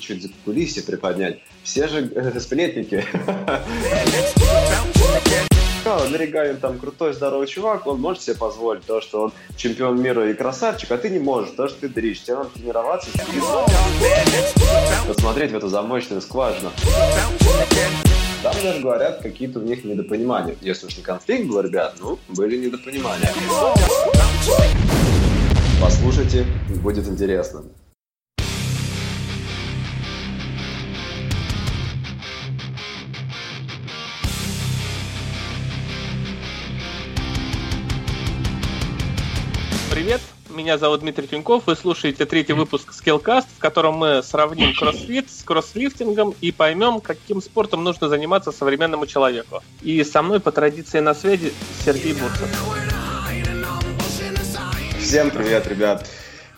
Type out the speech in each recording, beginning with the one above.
чуть за кулисье приподнять. Все же сплетники. Андрей Гавин там крутой, здоровый чувак, он может себе позволить то, что он чемпион мира и красавчик, а ты не можешь, то, что ты дрищ, тебе надо тренироваться. Посмотреть в эту замочную скважину. Там даже говорят, какие-то у них недопонимания. Если уж не конфликт был, ребят, ну, были недопонимания. Послушайте, будет интересно. Привет, меня зовут Дмитрий Тюньков, вы слушаете третий выпуск Skillcast, в котором мы сравним кроссфит с кросслифтингом и поймем, каким спортом нужно заниматься современному человеку. И со мной по традиции на связи Сергей Бурцов. Всем привет, ребят.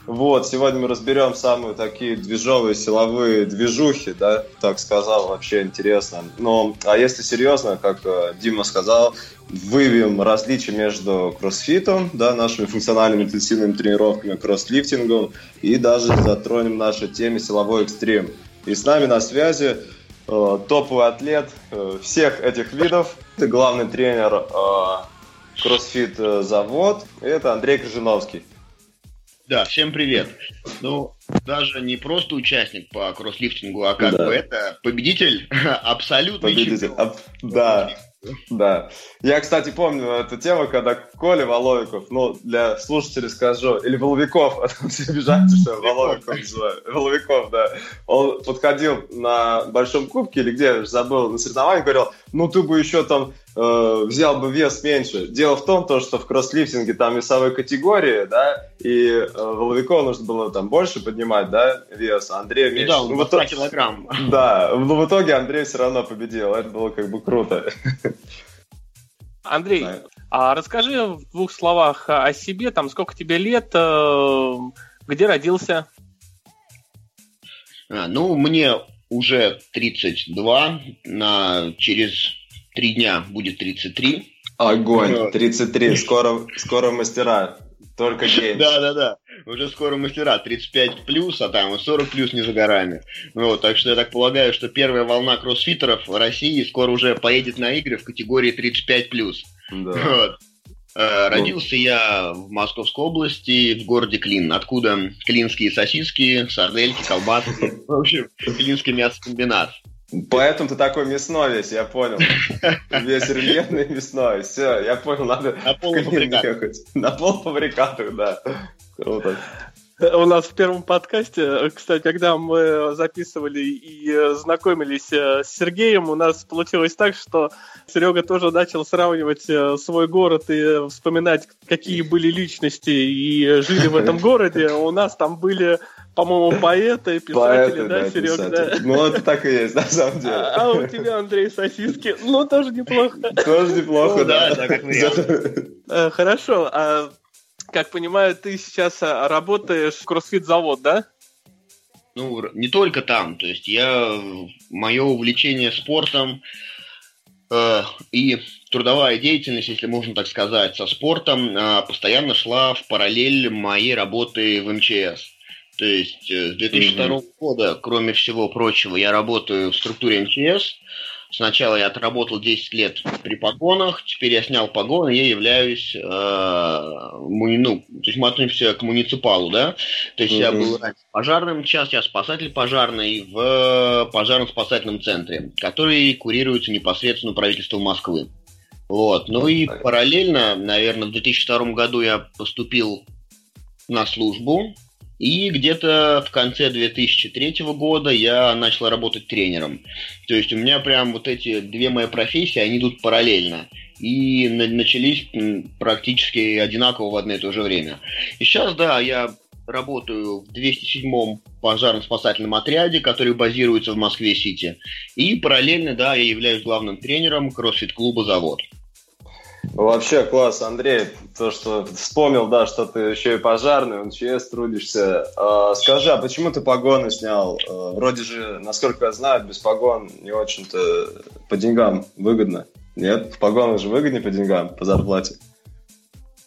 Вот, сегодня мы разберем самые такие движовые силовые движухи, да, так сказал, вообще интересно. Но, а если серьезно, как Дима сказал, выявим различия между кроссфитом, да, нашими функциональными интенсивными тренировками, кросслифтингом и даже затронем нашу тему силовой экстрим. И с нами на связи топовый атлет всех этих видов, главный тренер CrossFit-завод, это Андрей Кражиновский. Да, всем привет. Ну, даже не просто участник по кросслифтингу, а как бы это победитель, абсолютный победитель. Чемпион. Да. Я, кстати, помню эту тему, когда Коля Воловиков, ну, для слушателей скажу, или Воловиков, а там все обижаются, что я Воловиков называю. Воловиков, да. Он подходил на Большом Кубке, или где, забыл, на соревновании, говорил, ну, ты бы еще там взял бы вес меньше. Дело в том, что в кросслифтинге там весовой категории, да, и Воловикову нужно было там больше поднимать, да, вес, а Андрею меньше. Да, он был 100 килограмм. Да, но в итоге Андрей все равно победил, это было как бы круто. Андрей, а расскажи в двух словах о себе, там, сколько тебе лет, где родился? Ну, мне уже 32, через 3 дня будет 33. Огонь, 33, скоро мастера, только геймс. Да-да-да, уже скоро мастера, 35+, а там 40+ не за горами. Вот, так что я так полагаю, что первая волна кроссфитеров в России скоро уже поедет на игры в категории 35+. Да. Вот. Родился я в Московской области, в городе Клин, откуда клинские сосиски, сардельки, колбаски, в общем, клинский мясокомбинат. Поэтому ты такой мясной весь, я понял. Весь рельефный мясной. Все, я понял, надо на полуфабрикатах. На полуфабрикатах, да. Круто. У нас в первом подкасте, кстати, когда мы записывали и знакомились с Сергеем, у нас получилось так, что Серега тоже начал сравнивать свой город и вспоминать, какие были личности и жили в этом городе. У нас там были, по-моему, поэты, писатели, да, Серега? Да. Ну, это так и есть, на самом деле. А у тебя, Андрей, сосиски. Ну, тоже неплохо. Тоже неплохо, да. Хорошо, а... Как понимаю, ты сейчас работаешь в CrossFit-завод, да? Ну, не только там. То есть мое увлечение спортом и трудовая деятельность, если можно так сказать, со спортом постоянно шла в параллель моей работы в МЧС. То есть с 2002 года, кроме всего прочего, я работаю в структуре МЧС. Сначала я отработал 10 лет при погонах, теперь я снял погоны, я являюсь, то есть мы относимся к муниципалу, да, то есть я был пожарным, сейчас я спасатель пожарный в пожарно-спасательном центре, который курируется непосредственно правительством Москвы. Вот, ну и параллельно, наверное, в 2002 году я поступил на службу, и где-то в конце 2003 года я начал работать тренером. То есть у меня прям вот эти две мои профессии, они идут параллельно. И начались практически одинаково в одно и то же время. И сейчас, да, я работаю в 207-м пожарно-спасательном отряде, который базируется в Москве-Сити. И параллельно, да, я являюсь главным тренером кроссфит-клуба «Завод». Вообще класс, Андрей, то, что вспомнил, да, что ты еще и пожарный, в МЧС трудишься. Скажи, а почему ты погоны снял? Вроде же, насколько я знаю, без погон не очень-то по деньгам выгодно. Нет, в погонах же выгоднее по деньгам, по зарплате.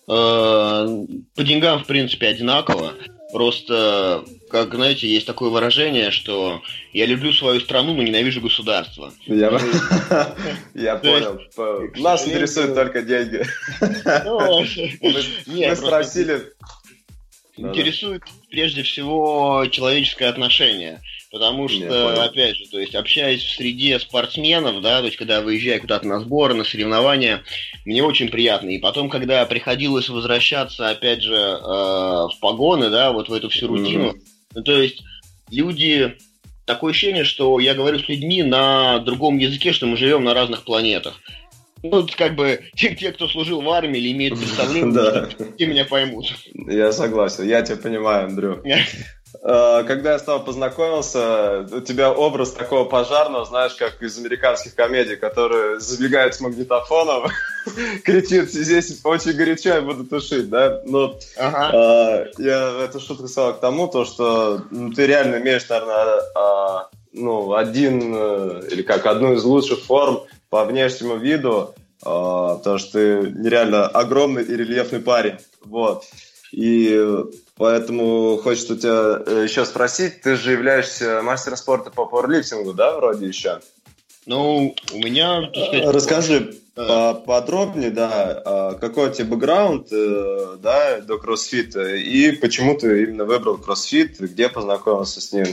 По деньгам, в принципе, одинаково. Просто, как, знаете, есть такое выражение, что я люблю свою страну, но ненавижу государство. Я понял. Нас интересуют только деньги. Мы спросили... Интересует прежде всего человеческое отношение. Потому что, опять же, то есть, общаясь в среде спортсменов, да, то есть, когда выезжаю куда-то на сборы, на соревнования, мне очень приятно. И потом, когда приходилось возвращаться, опять же, в погоны, да, вот в эту всю рутину, ну, то есть, люди... Такое ощущение, что я говорю с людьми на другом языке, что мы живем на разных планетах. Ну, как бы, те, кто служил в армии или имеют представление, да. Те меня поймут. Я согласен, я тебя понимаю, Андрю. Когда я с тобой познакомился, у тебя образ такого пожарного, знаешь, как из американских комедий, который забегает с магнитофоном, кричит, здесь очень горячо, я буду тушить, да? Но я эту шутку сказал к тому, то, что ты реально имеешь, наверное, одну из лучших форм по внешнему виду, потому что ты нереально огромный и рельефный парень, вот. И поэтому хочется тебя еще спросить, ты же являешься мастером спорта по пауэрлифтингу, да, вроде еще? Ну, у меня... Расскажи подробнее, да, какой у тебя бэкграунд, да, до кроссфита, и почему ты именно выбрал кроссфит, где познакомился с ним?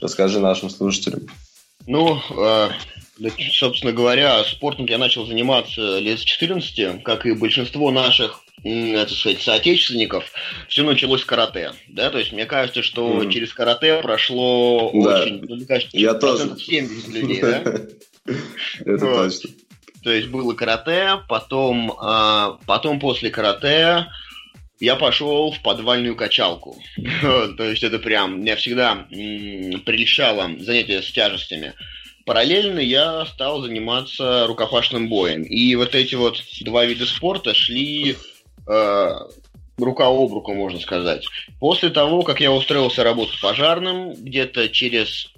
Расскажи нашим слушателям. Ну... Собственно говоря, спортом я начал заниматься лет с 14, как и большинство наших, так сказать, соотечественников, все началось с карате. Да? То есть мне кажется, что через карате прошло очень, мне кажется, я тоже. 70 людей. Это точно. То есть было карате, потом после карате я пошел в подвальную качалку. То есть это прям меня всегда прельщало занятие с тяжестями. Параллельно я стал заниматься рукопашным боем. И вот эти вот два вида спорта шли рука об руку, можно сказать. После того, как я устроился работать пожарным, где-то через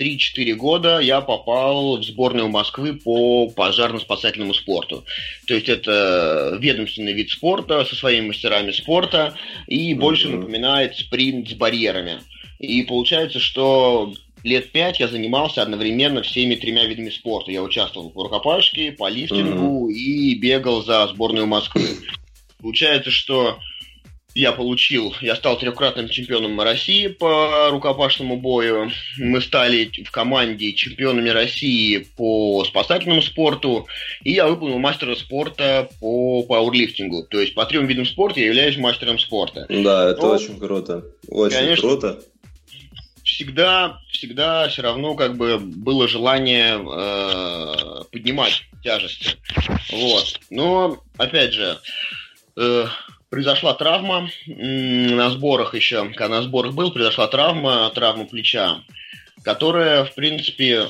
3-4 года я попал в сборную Москвы по пожарно-спасательному спорту. То есть это ведомственный вид спорта со своими мастерами спорта и больше напоминает спринт с барьерами. И получается, что... Лет 5 я занимался одновременно всеми тремя видами спорта. Я участвовал в рукопашке, по лифтингу и бегал за сборную Москвы. Получается, что я стал трехкратным чемпионом России по рукопашному бою. Мы стали в команде чемпионами России по спасательному спорту. И я выполнил мастера спорта по пауэрлифтингу. То есть по трем видам спорта я являюсь мастером спорта. Да, это очень круто. Очень круто. Всегда все равно как бы было желание поднимать тяжести. Вот. Но, опять же, произошла травма на сборах еще. Когда на сборах был, произошла травма плеча, которая, в принципе,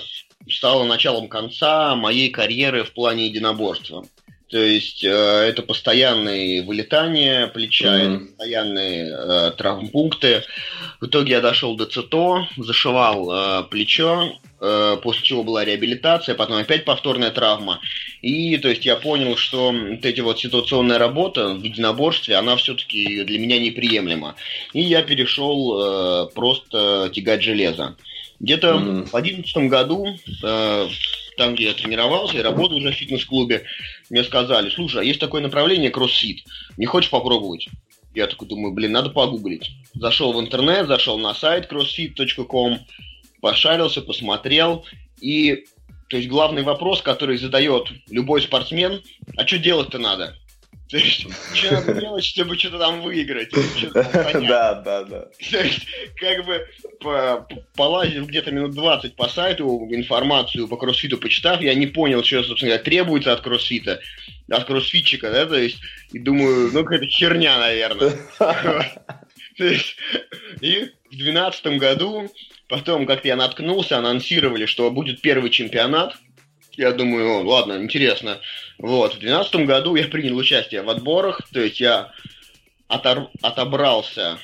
стала началом конца моей карьеры в плане единоборства. То есть это постоянные вылетания плеча, это постоянные травмпункты. В итоге я дошел до ЦТО, зашивал плечо, после чего была реабилитация, потом опять повторная травма. И то есть я понял, что вот эти вот ситуационная работа в единоборстве, она все-таки для меня неприемлема. И я перешел просто тягать железо. Где-то в 2011 году... Там, где я тренировался и работал уже в фитнес-клубе, мне сказали, слушай, а есть такое направление кроссфит, не хочешь попробовать? Я такой думаю, надо погуглить. Зашел в интернет, зашел на сайт crossfit.com, пошарился, посмотрел. И, то есть, главный вопрос, который задает любой спортсмен, а что делать-то надо? То есть, что надо делать, чтобы что-то там выиграть? Да. То есть, как бы, полазив где-то минут 20 по сайту, информацию по кроссфиту почитав, я не понял, что, собственно говоря, требуется от кроссфита, от кроссфитчика, да, то есть, и думаю, какая-то херня, наверное. То есть, и в 2012 году, потом как-то я наткнулся, анонсировали, что будет первый чемпионат. Я думаю, ладно, интересно. Вот, в 2012 году я принял участие в отборах, то есть я отобрался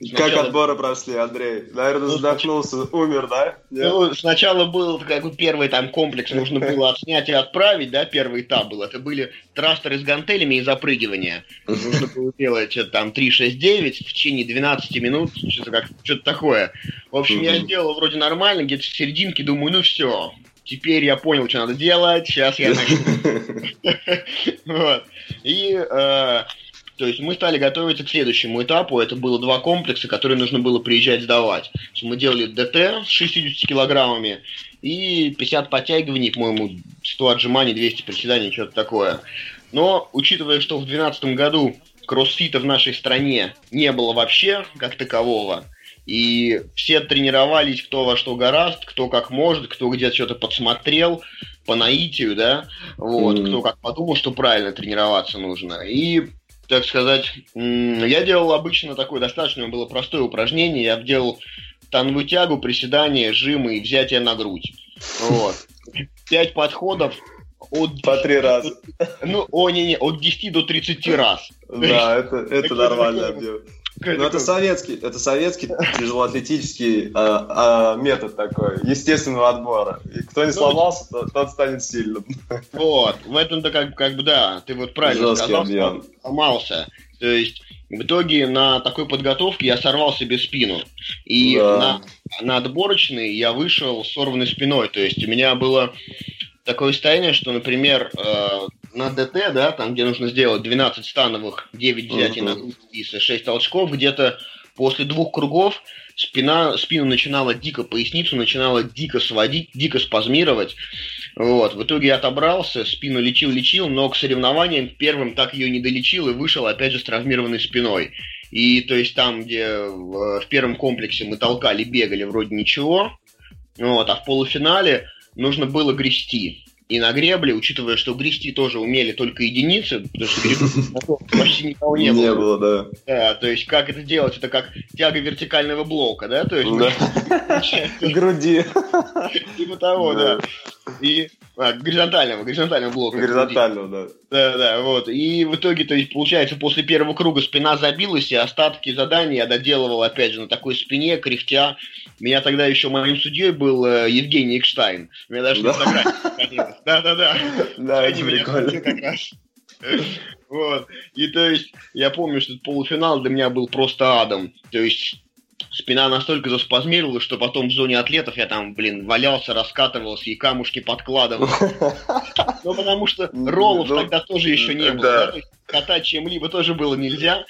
Сначала... Как отборы прошли, Андрей? Наверное, задохнулся, умер, да? Нет? Ну, сначала был такой первый там комплекс, нужно было отснять и отправить, да, первый этап был. Это были трастеры с гантелями и запрыгивания. Нужно было делать там 3-6-9 в течение 12 минут, что-то такое. В общем, я сделал вроде нормально, где-то в серединке, думаю, ну все, теперь я понял, что надо делать, сейчас я начну. И... То есть мы стали готовиться к следующему этапу. Это было два комплекса, которые нужно было приезжать сдавать. Мы делали ДТ с 60 килограммами и 50 подтягиваний, по-моему, 100 отжиманий, 200 приседаний, что-то такое. Но, учитывая, что в 2012 году кроссфита в нашей стране не было вообще как такового, и все тренировались кто во что гораст, кто как может, кто где-то что-то подсмотрел, по наитию, да, вот, кто как подумал, что правильно тренироваться нужно. И... Так сказать, я делал обычно такое достаточно было простое упражнение. Я делал тановую тягу, приседания, жимы и взятие на грудь. Вот. 5 подходов от... По 3 раза. Ну, от 10 до 30 раз. Да, это нормальный объем. Ну, это советский тяжелоатлетический метод такой, естественного отбора. И кто не сломался, тот станет сильным. Вот, в этом-то как бы да, ты вот правильно сказал, что сломался. То есть, в итоге на такой подготовке я сорвал себе спину. И на отборочный я вышел сорванной спиной. То есть, у меня было такое состояние, что, например... На ДТ, да, там, где нужно сделать 12 становых, 9 взятий на грудь и 6 толчков, где-то после 2 кругов спину начинала дико, поясницу начинала дико сводить, дико спазмировать. Вот. В итоге я отобрался, спину лечил, но к соревнованиям первым так ее не долечил и вышел, опять же, с травмированной спиной. И, то есть, там, где в первом комплексе мы толкали, бегали, вроде ничего, вот, а в полуфинале нужно было грести. И на гребле, учитывая, что грести тоже умели только единицы, потому что гребли почти никого не было. Не было, да. Да, то есть как это делать? Это как тяга вертикального блока, да? То есть... Груди. Типа того, да. И горизонтального блока. Горизонтального, да. Да, вот. И в итоге, то есть, получается, после первого круга спина забилась, и остатки задания я доделывал, опять же, на такой спине, кряхтя. Меня тогда еще моим судьей был Евгений Экштайн. Меня даже не сограли. Да. Да, это прикольно. Как раз. Вот. И то есть, я помню, что полуфинал для меня был просто адом. То есть... Спина настолько заспазмировала, что потом в зоне атлетов я там, валялся, раскатывался и камушки подкладывал. Ну, потому что роллов тогда тоже еще не было. Катать чем-либо тоже было нельзя.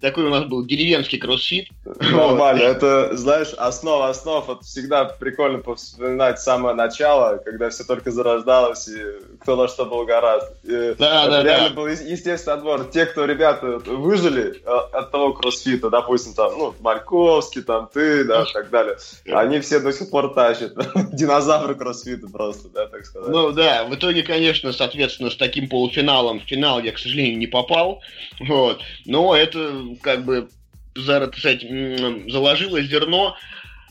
Такой у нас был деревенский кроссфит. Нормально. Это, знаешь, основа основ. Это всегда прикольно повспоминать самое начало, когда все только зарождалось, и кто на что был гораздо. Да. Реально был естественный отбор. Те, кто, ребята, выжили от того кроссфита, допустим, там, ну, Мальковский, там, ты, да, и так далее, они все до сих пор тащат. Динозавры кроссфита просто, да, так сказать. Ну, да, в итоге, конечно, соответственно, с таким полуфиналом в финал я, к сожалению, не попал, вот, но это... Как бы, заложило зерно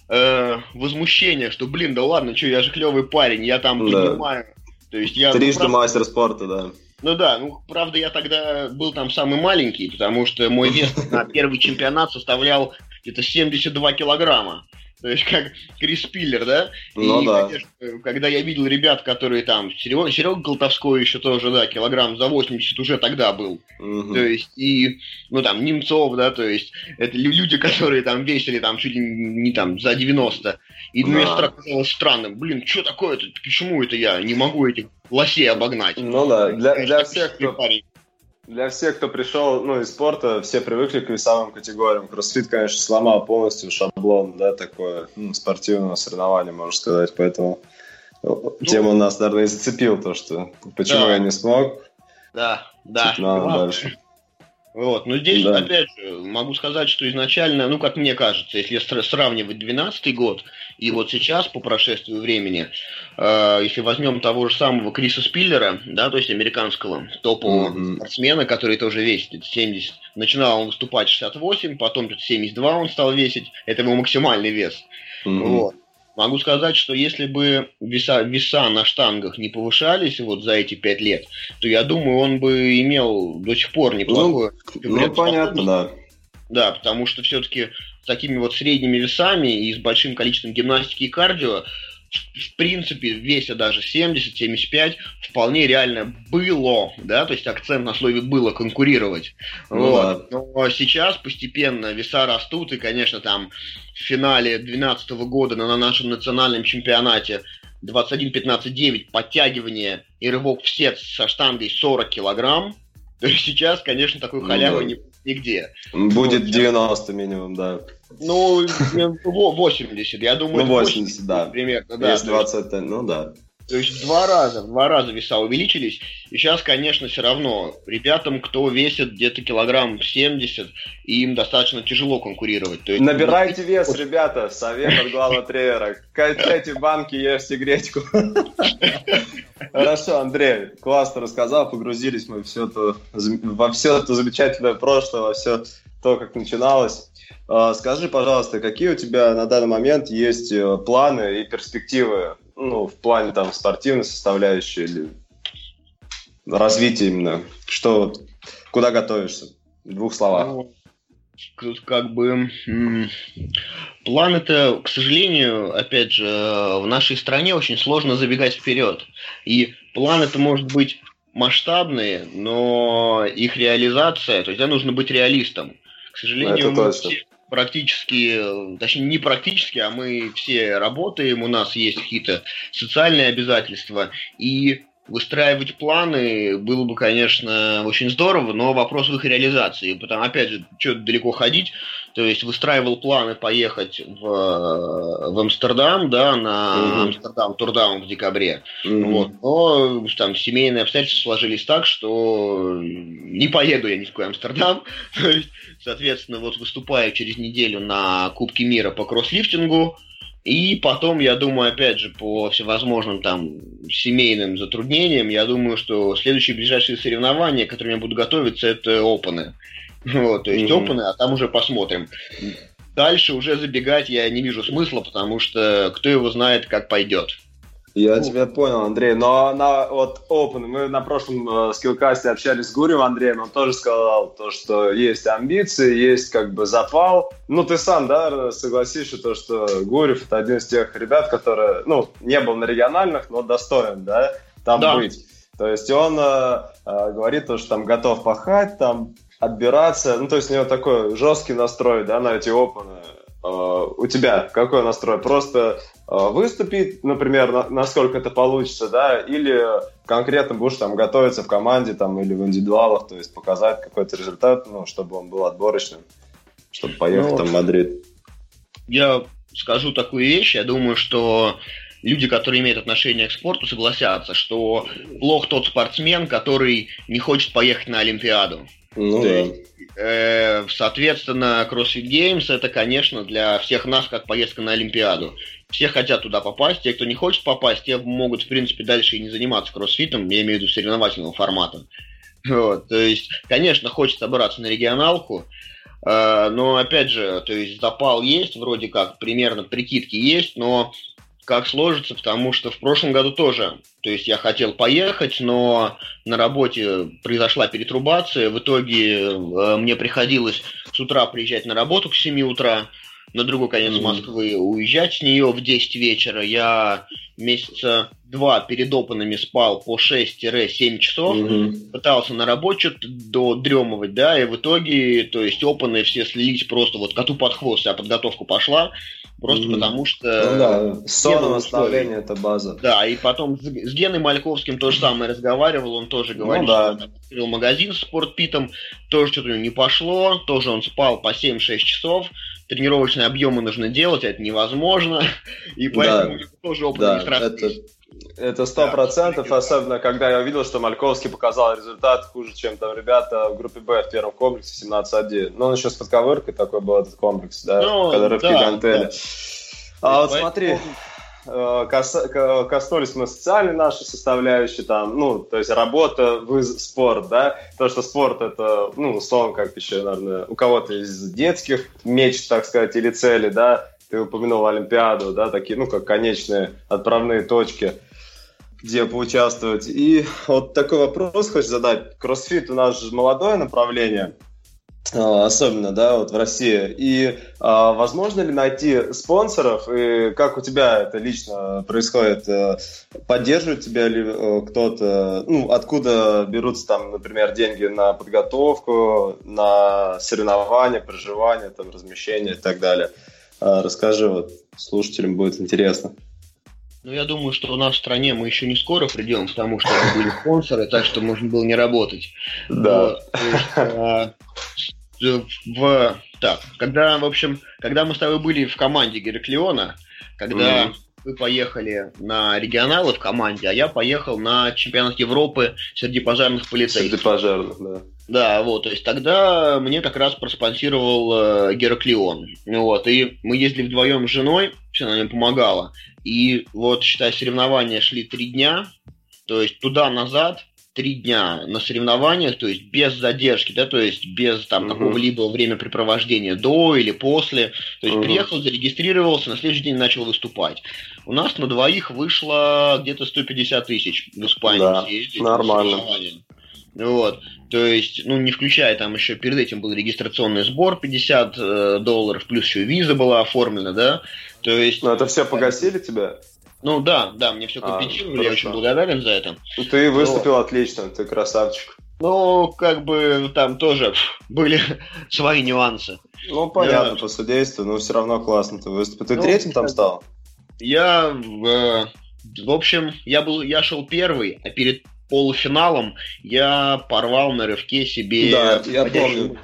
возмущения, что, да ладно, что, я же клевый парень, я там поднимаю. То есть я... 300 мастер спорта, да. Ну да, правда, я тогда был там самый маленький, потому что мой вес на первый чемпионат составлял где-то 72 килограмма. То есть, как Крис Спиллер, да? Конечно, когда я видел ребят, которые там... Серега Колтовской еще тоже, да, килограмм за 80 уже тогда был. То есть, и... Ну, там, Немцов, да, то есть... Это люди, которые там весили там чуть ли не там за 90. И мне казалось странным. Что такое-то? Почему это я не могу этих лосей обогнать? Для всех, кто пришел, из спорта, все привыкли к весовым категориям. Кроссфит, конечно, сломал полностью шаблон, да, такое спортивного соревнования, можно сказать. Поэтому тему нас, наверное, и зацепил то, что почему я не смог. Да. Дальше. Вот, но здесь, опять же, могу сказать, что изначально, как мне кажется, если сравнивать 2012 год и вот сейчас, по прошествию времени, если возьмем того же самого Криса Спиллера, да, то есть американского топового спортсмена, который тоже весит 70, начинал он выступать 68, потом 72 он стал весить, это его максимальный вес. Вот. Могу сказать, что если бы веса на штангах не повышались вот за эти 5 лет, то я думаю, он бы имел до сих пор неплохое... Ну, понятно, да. Да, потому что все-таки с такими вот средними весами и с большим количеством гимнастики и кардио, в принципе, веся даже 70-75 вполне реально было, да, то есть акцент на слове «было» — конкурировать. Ну, вот. Да. Но сейчас постепенно веса растут, и, конечно, там в финале 2012 года на нашем национальном чемпионате 21-15-9 подтягивание и рывок в сет со штангой 40 килограмм, то есть сейчас, конечно, такой халявы не будет нигде. Будет 90 минимум, да. Ну, 80, я думаю, 80, да, примерно, да. Есть 20, ну да. То есть в два раза веса увеличились, и сейчас, конечно, все равно ребятам, кто весит где-то килограмм 70, им достаточно тяжело конкурировать. То есть, набирайте вес, ребята, совет от главного тренера. Качайте банки, ешьте гречку. Хорошо, Андрей, классно рассказал, погрузились мы во все это замечательное прошлое, во все то, как начиналось. Скажи, пожалуйста, какие у тебя на данный момент есть планы и перспективы? Ну, в плане там спортивной составляющей или развития именно. Что, куда готовишься? В двух словах. Тут как бы план это, к сожалению, опять же, в нашей стране очень сложно забегать вперед. И план это может быть масштабные, но их реализация, то есть да, нужно быть реалистом. К сожалению, мы все практически, точнее не практически, а мы все работаем, у нас есть какие-то социальные обязательства, и выстраивать планы было бы, конечно, очень здорово, но вопрос в их реализации, потому опять же, что-то далеко ходить, то есть выстраивал планы поехать в Амстердам, да, на Амстердам Турдаун в декабре, вот, но там семейные обстоятельства сложились так, что не поеду я ни в какой Амстердам, то есть, соответственно, вот выступаю через неделю на Кубке мира по кросслифтингу. И потом, я думаю, опять же, по всевозможным там семейным затруднениям, я думаю, что следующие ближайшие соревнования, к которым я буду готовиться, это опены. Вот, то есть опены, а там уже посмотрим. Дальше уже забегать я не вижу смысла, потому что кто его знает, как пойдет. Я тебя понял, Андрей. Но на вот опен, мы на прошлом скиллкасте общались с Гуревым Андреем, он тоже сказал, то, что есть амбиции, есть как бы запал. Ну, ты сам, да, согласишься, то, что Гурев – это один из тех ребят, который, ну, не был на региональных, но достоин, да, там да. быть. То есть он говорит, то, что там готов пахать, там отбираться. Ну, то есть у него такой жесткий настрой, да, на эти опены. У тебя какой настрой? Просто выступить, например, насколько это получится, да, или конкретно будешь там готовиться в команде там, или в индивидуалах, то есть показать какой-то результат, ну, чтобы он был отборочным, чтобы поехать там в Мадрид. Я скажу такую вещь, я думаю, что люди, которые имеют отношение к спорту, согласятся, что плох тот спортсмен, который не хочет поехать на Олимпиаду. Ну, да. Соответственно, CrossFit Games это, конечно, для всех нас как поездка на Олимпиаду. Все хотят туда попасть, те, кто не хочет попасть, те могут, в принципе, дальше и не заниматься кроссфитом, я имею в виду соревновательного формата. Вот, то есть, конечно, хочет собраться на регионалку, но, опять же, то есть, запал есть, вроде как, примерно прикидки есть, но как сложится, потому что в прошлом году тоже. То есть я хотел поехать, но на работе произошла перетрубация. В итоге мне приходилось с утра приезжать на работу к 7 утра, на другой конец Москвы уезжать с нее в 10 вечера. Я месяца два перед опенами спал по 6-7 часов, пытался на работе додремывать, да, и в итоге, то есть опены все слились просто вот коту под хвост, а подготовка пошла. Просто потому что... Ну да, сон-восстановление – это база. Да, и потом с Геной Мальковским то же самое разговаривал, он тоже говорил, что он открыл магазин с спортпитом, тоже что-то не пошло, тоже он спал по 7-6 часов, тренировочные объемы нужно делать, а это невозможно, и поэтому тоже опыт не страшный. Это 100%, особенно когда я увидел, что Мальковский показал результат хуже, чем там ребята в группе Б в первом комплексе 17-1. Ну, он еще с подковыркой такой был этот комплекс, да, когда рывки гантели. А вот смотри, коснулись мы социальной нашей составляющей, там, ну, то есть работа, спорт, да, то, что спорт это, ну, условно, как еще, наверное, у кого-то из детских мечт, так сказать, или целей, да, ты упомянул Олимпиаду, да, такие, ну, как конечные отправные точки, где поучаствовать. И вот такой вопрос хочу задать. Кроссфит у нас же молодое направление, особенно, да, вот в России. И возможно ли найти спонсоров, и как у тебя это лично происходит? Поддерживает тебя ли кто-то? Ну, откуда берутся там, например, деньги на подготовку, на соревнования, проживание, там, размещение и так далее? Расскажи, вот слушателям будет интересно. Ну, я думаю, что у нас в стране мы еще не скоро придем, потому что это были спонсоры, так что можно было не работать. Да. Когда, в общем, когда мы с тобой были в команде Гераклиона, когда вы поехали на регионалы в команде, а я поехал на чемпионат Европы среди пожарных полицейских. Среди пожарных, да. Да, вот, то есть тогда мне как раз проспонсировал Гераклион, вот, и мы ездили вдвоем с женой, все, она мне помогала, и вот, считай, соревнования шли 3 дня, то есть туда-назад 3 дня на соревнованиях, то есть без задержки, да, то есть без там какого-либо времяпрепровождения до или после, то есть приехал, зарегистрировался, на следующий день начал выступать. У нас на двоих вышло где-то 150 тысяч в Испании. Да, съездить, нормально. Вот, то есть, ну, не включая там еще перед этим был регистрационный сбор $50, плюс еще виза была оформлена, да, то есть... Ну, это все погасили тебя? Ну, да, мне все компенсировали, я очень благодарен за это. Ты выступил отлично, ты красавчик. Ну, как бы там тоже были свои нюансы. Ну, понятно, по судейству, но все равно классно ты выступил. Ты третьим там стал? Я шел первый, а перед полуфиналом я порвал на рывке себе... Да, я помню.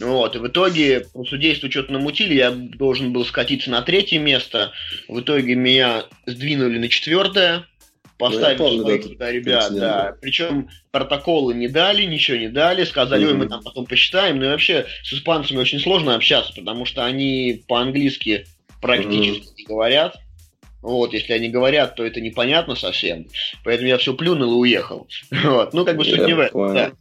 Вот, и в итоге по судейству что-то намутили, я должен был скатиться на 3-е место, в итоге меня сдвинули на 4-е, поставили своих туда ребят, да, причем протоколы не дали, ничего не дали, сказали, ой, мы там потом посчитаем, ну и вообще с испанцами очень сложно общаться, потому что они по-английски практически не говорят. Вот, если они говорят, то это непонятно совсем. Поэтому я все плюнул и уехал. Вот. Ну, как бы суть не в этом. Да.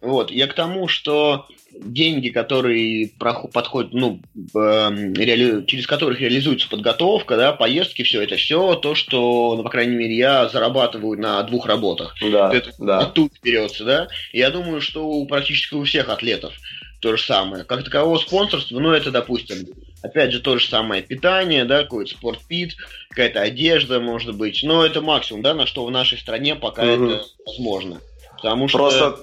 Вот. Я к тому, что деньги, которые подходят, ну, через которых реализуется подготовка, да, поездки, все это все то, что, ну, по крайней мере, я зарабатываю на 2 работах. Да, это оттуда берется, да. Я думаю, что практически у всех атлетов то же самое. Как такового спонсорства, ну, это, допустим, опять же, то же самое питание, да, какой-то спортпит, какая-то одежда, может быть. Но это максимум, да, на что в нашей стране пока это возможно. Потому что... Просто...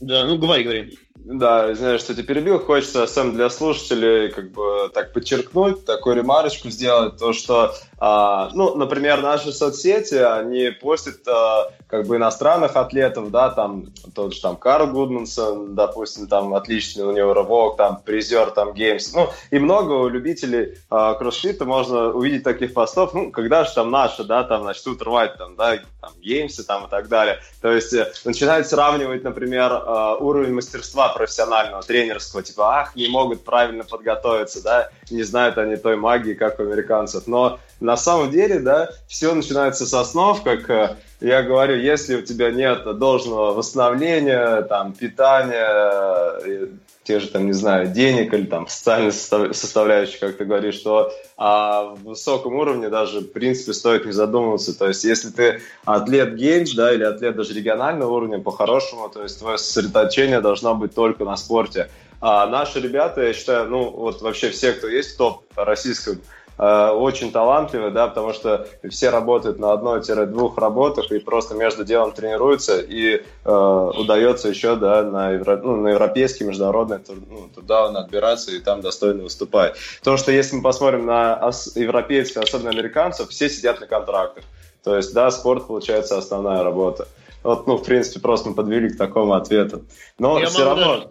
Да, ну, говори. Да, знаешь, что тебя перебил. Хочется, особенно для слушателей, как бы так подчеркнуть, такую ремарочку сделать, то, что, ну, например, наши соцсети, они постят как бы иностранных атлетов, да, там, тот же там Карл Гудмансон, допустим, там, отличный у него рывок, там, призер, там, Games, ну, и много любителей кроссфита можно увидеть таких постов, ну, когда же там наши, да, там, начнут рвать, там, да, там, Games, там, и так далее, то есть начинают сравнивать, например, уровень мастерства профессионального, тренерского, типа, не могут правильно подготовиться, да, не знают они той магии, как у американцев. Но на самом деле, да, все начинается со снов, как я говорю, если у тебя нет должного восстановления, там, питания, тех же, там, не знаю, денег или там социальной составляющей, как ты говоришь, то в высоком уровне даже, в принципе, стоит не задумываться. То есть, если ты атлет геймс, да, или атлет даже регионального уровня, по-хорошему, то есть, твое сосредоточение должно быть только на спорте. А наши ребята, я считаю, ну, вот вообще все, кто есть в топ российском, очень талантливые, да, потому что все работают на 1-2 работах и просто между делом тренируются, и удается еще, да, на европейский, международный, ну, туда он отбирается и там достойно выступает. Потому что если мы посмотрим на европейцев, особенно американцев, все сидят на контрактах. То есть, да, спорт, получается, основная работа. Вот, ну, в принципе, просто мы подвели к такому ответу. Но я все могу равно...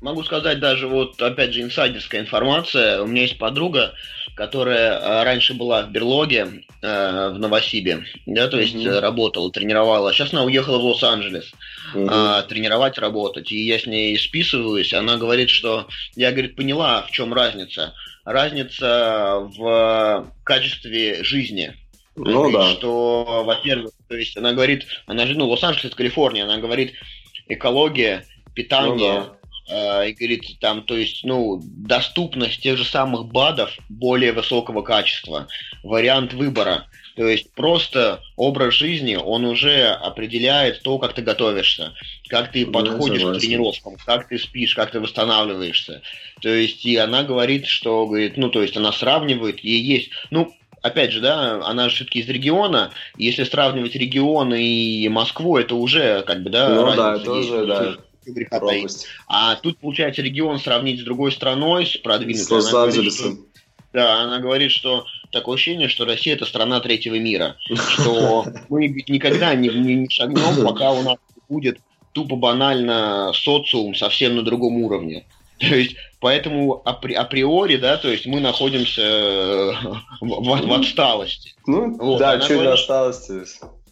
Могу сказать даже, вот, опять же, инсайдерская информация. У меня есть подруга, которая раньше была в берлоге в Новосибе, да, то есть работала, тренировала. Сейчас она уехала в Лос-Анджелес тренировать, работать. И я с ней списываюсь, она говорит, что... Я, говорит, поняла, в чем разница. Разница в качестве жизни. Ну, да. Что, во-первых, то есть она говорит, она же, ну, Лос-Анджелес, Калифорния, она говорит, экология, питание, и говорит, там, то есть, ну, доступность тех же самых БАДов более высокого качества, вариант выбора. То есть просто образ жизни, он уже определяет то, как ты готовишься, как ты подходишь к тренировкам, как ты спишь, как ты восстанавливаешься. То есть, и она говорит, что, говорит, ну, то есть, она сравнивает, ей есть, ну, опять же, да, она же все-таки из региона, если сравнивать регион и Москву, это уже, как бы, да, ну, разница да, есть. Тоже, да. А тут, получается, регион сравнить с другой страной, с продвинутой. С Лос-Анджелесом. Да, она говорит, что такое ощущение, что Россия – это страна третьего мира, что мы никогда не шагнем, пока у нас будет тупо банально социум совсем на другом уровне. То есть, поэтому априори, да, то есть мы находимся в отсталости. Ну, вот, да, чуть говорит, отсталости.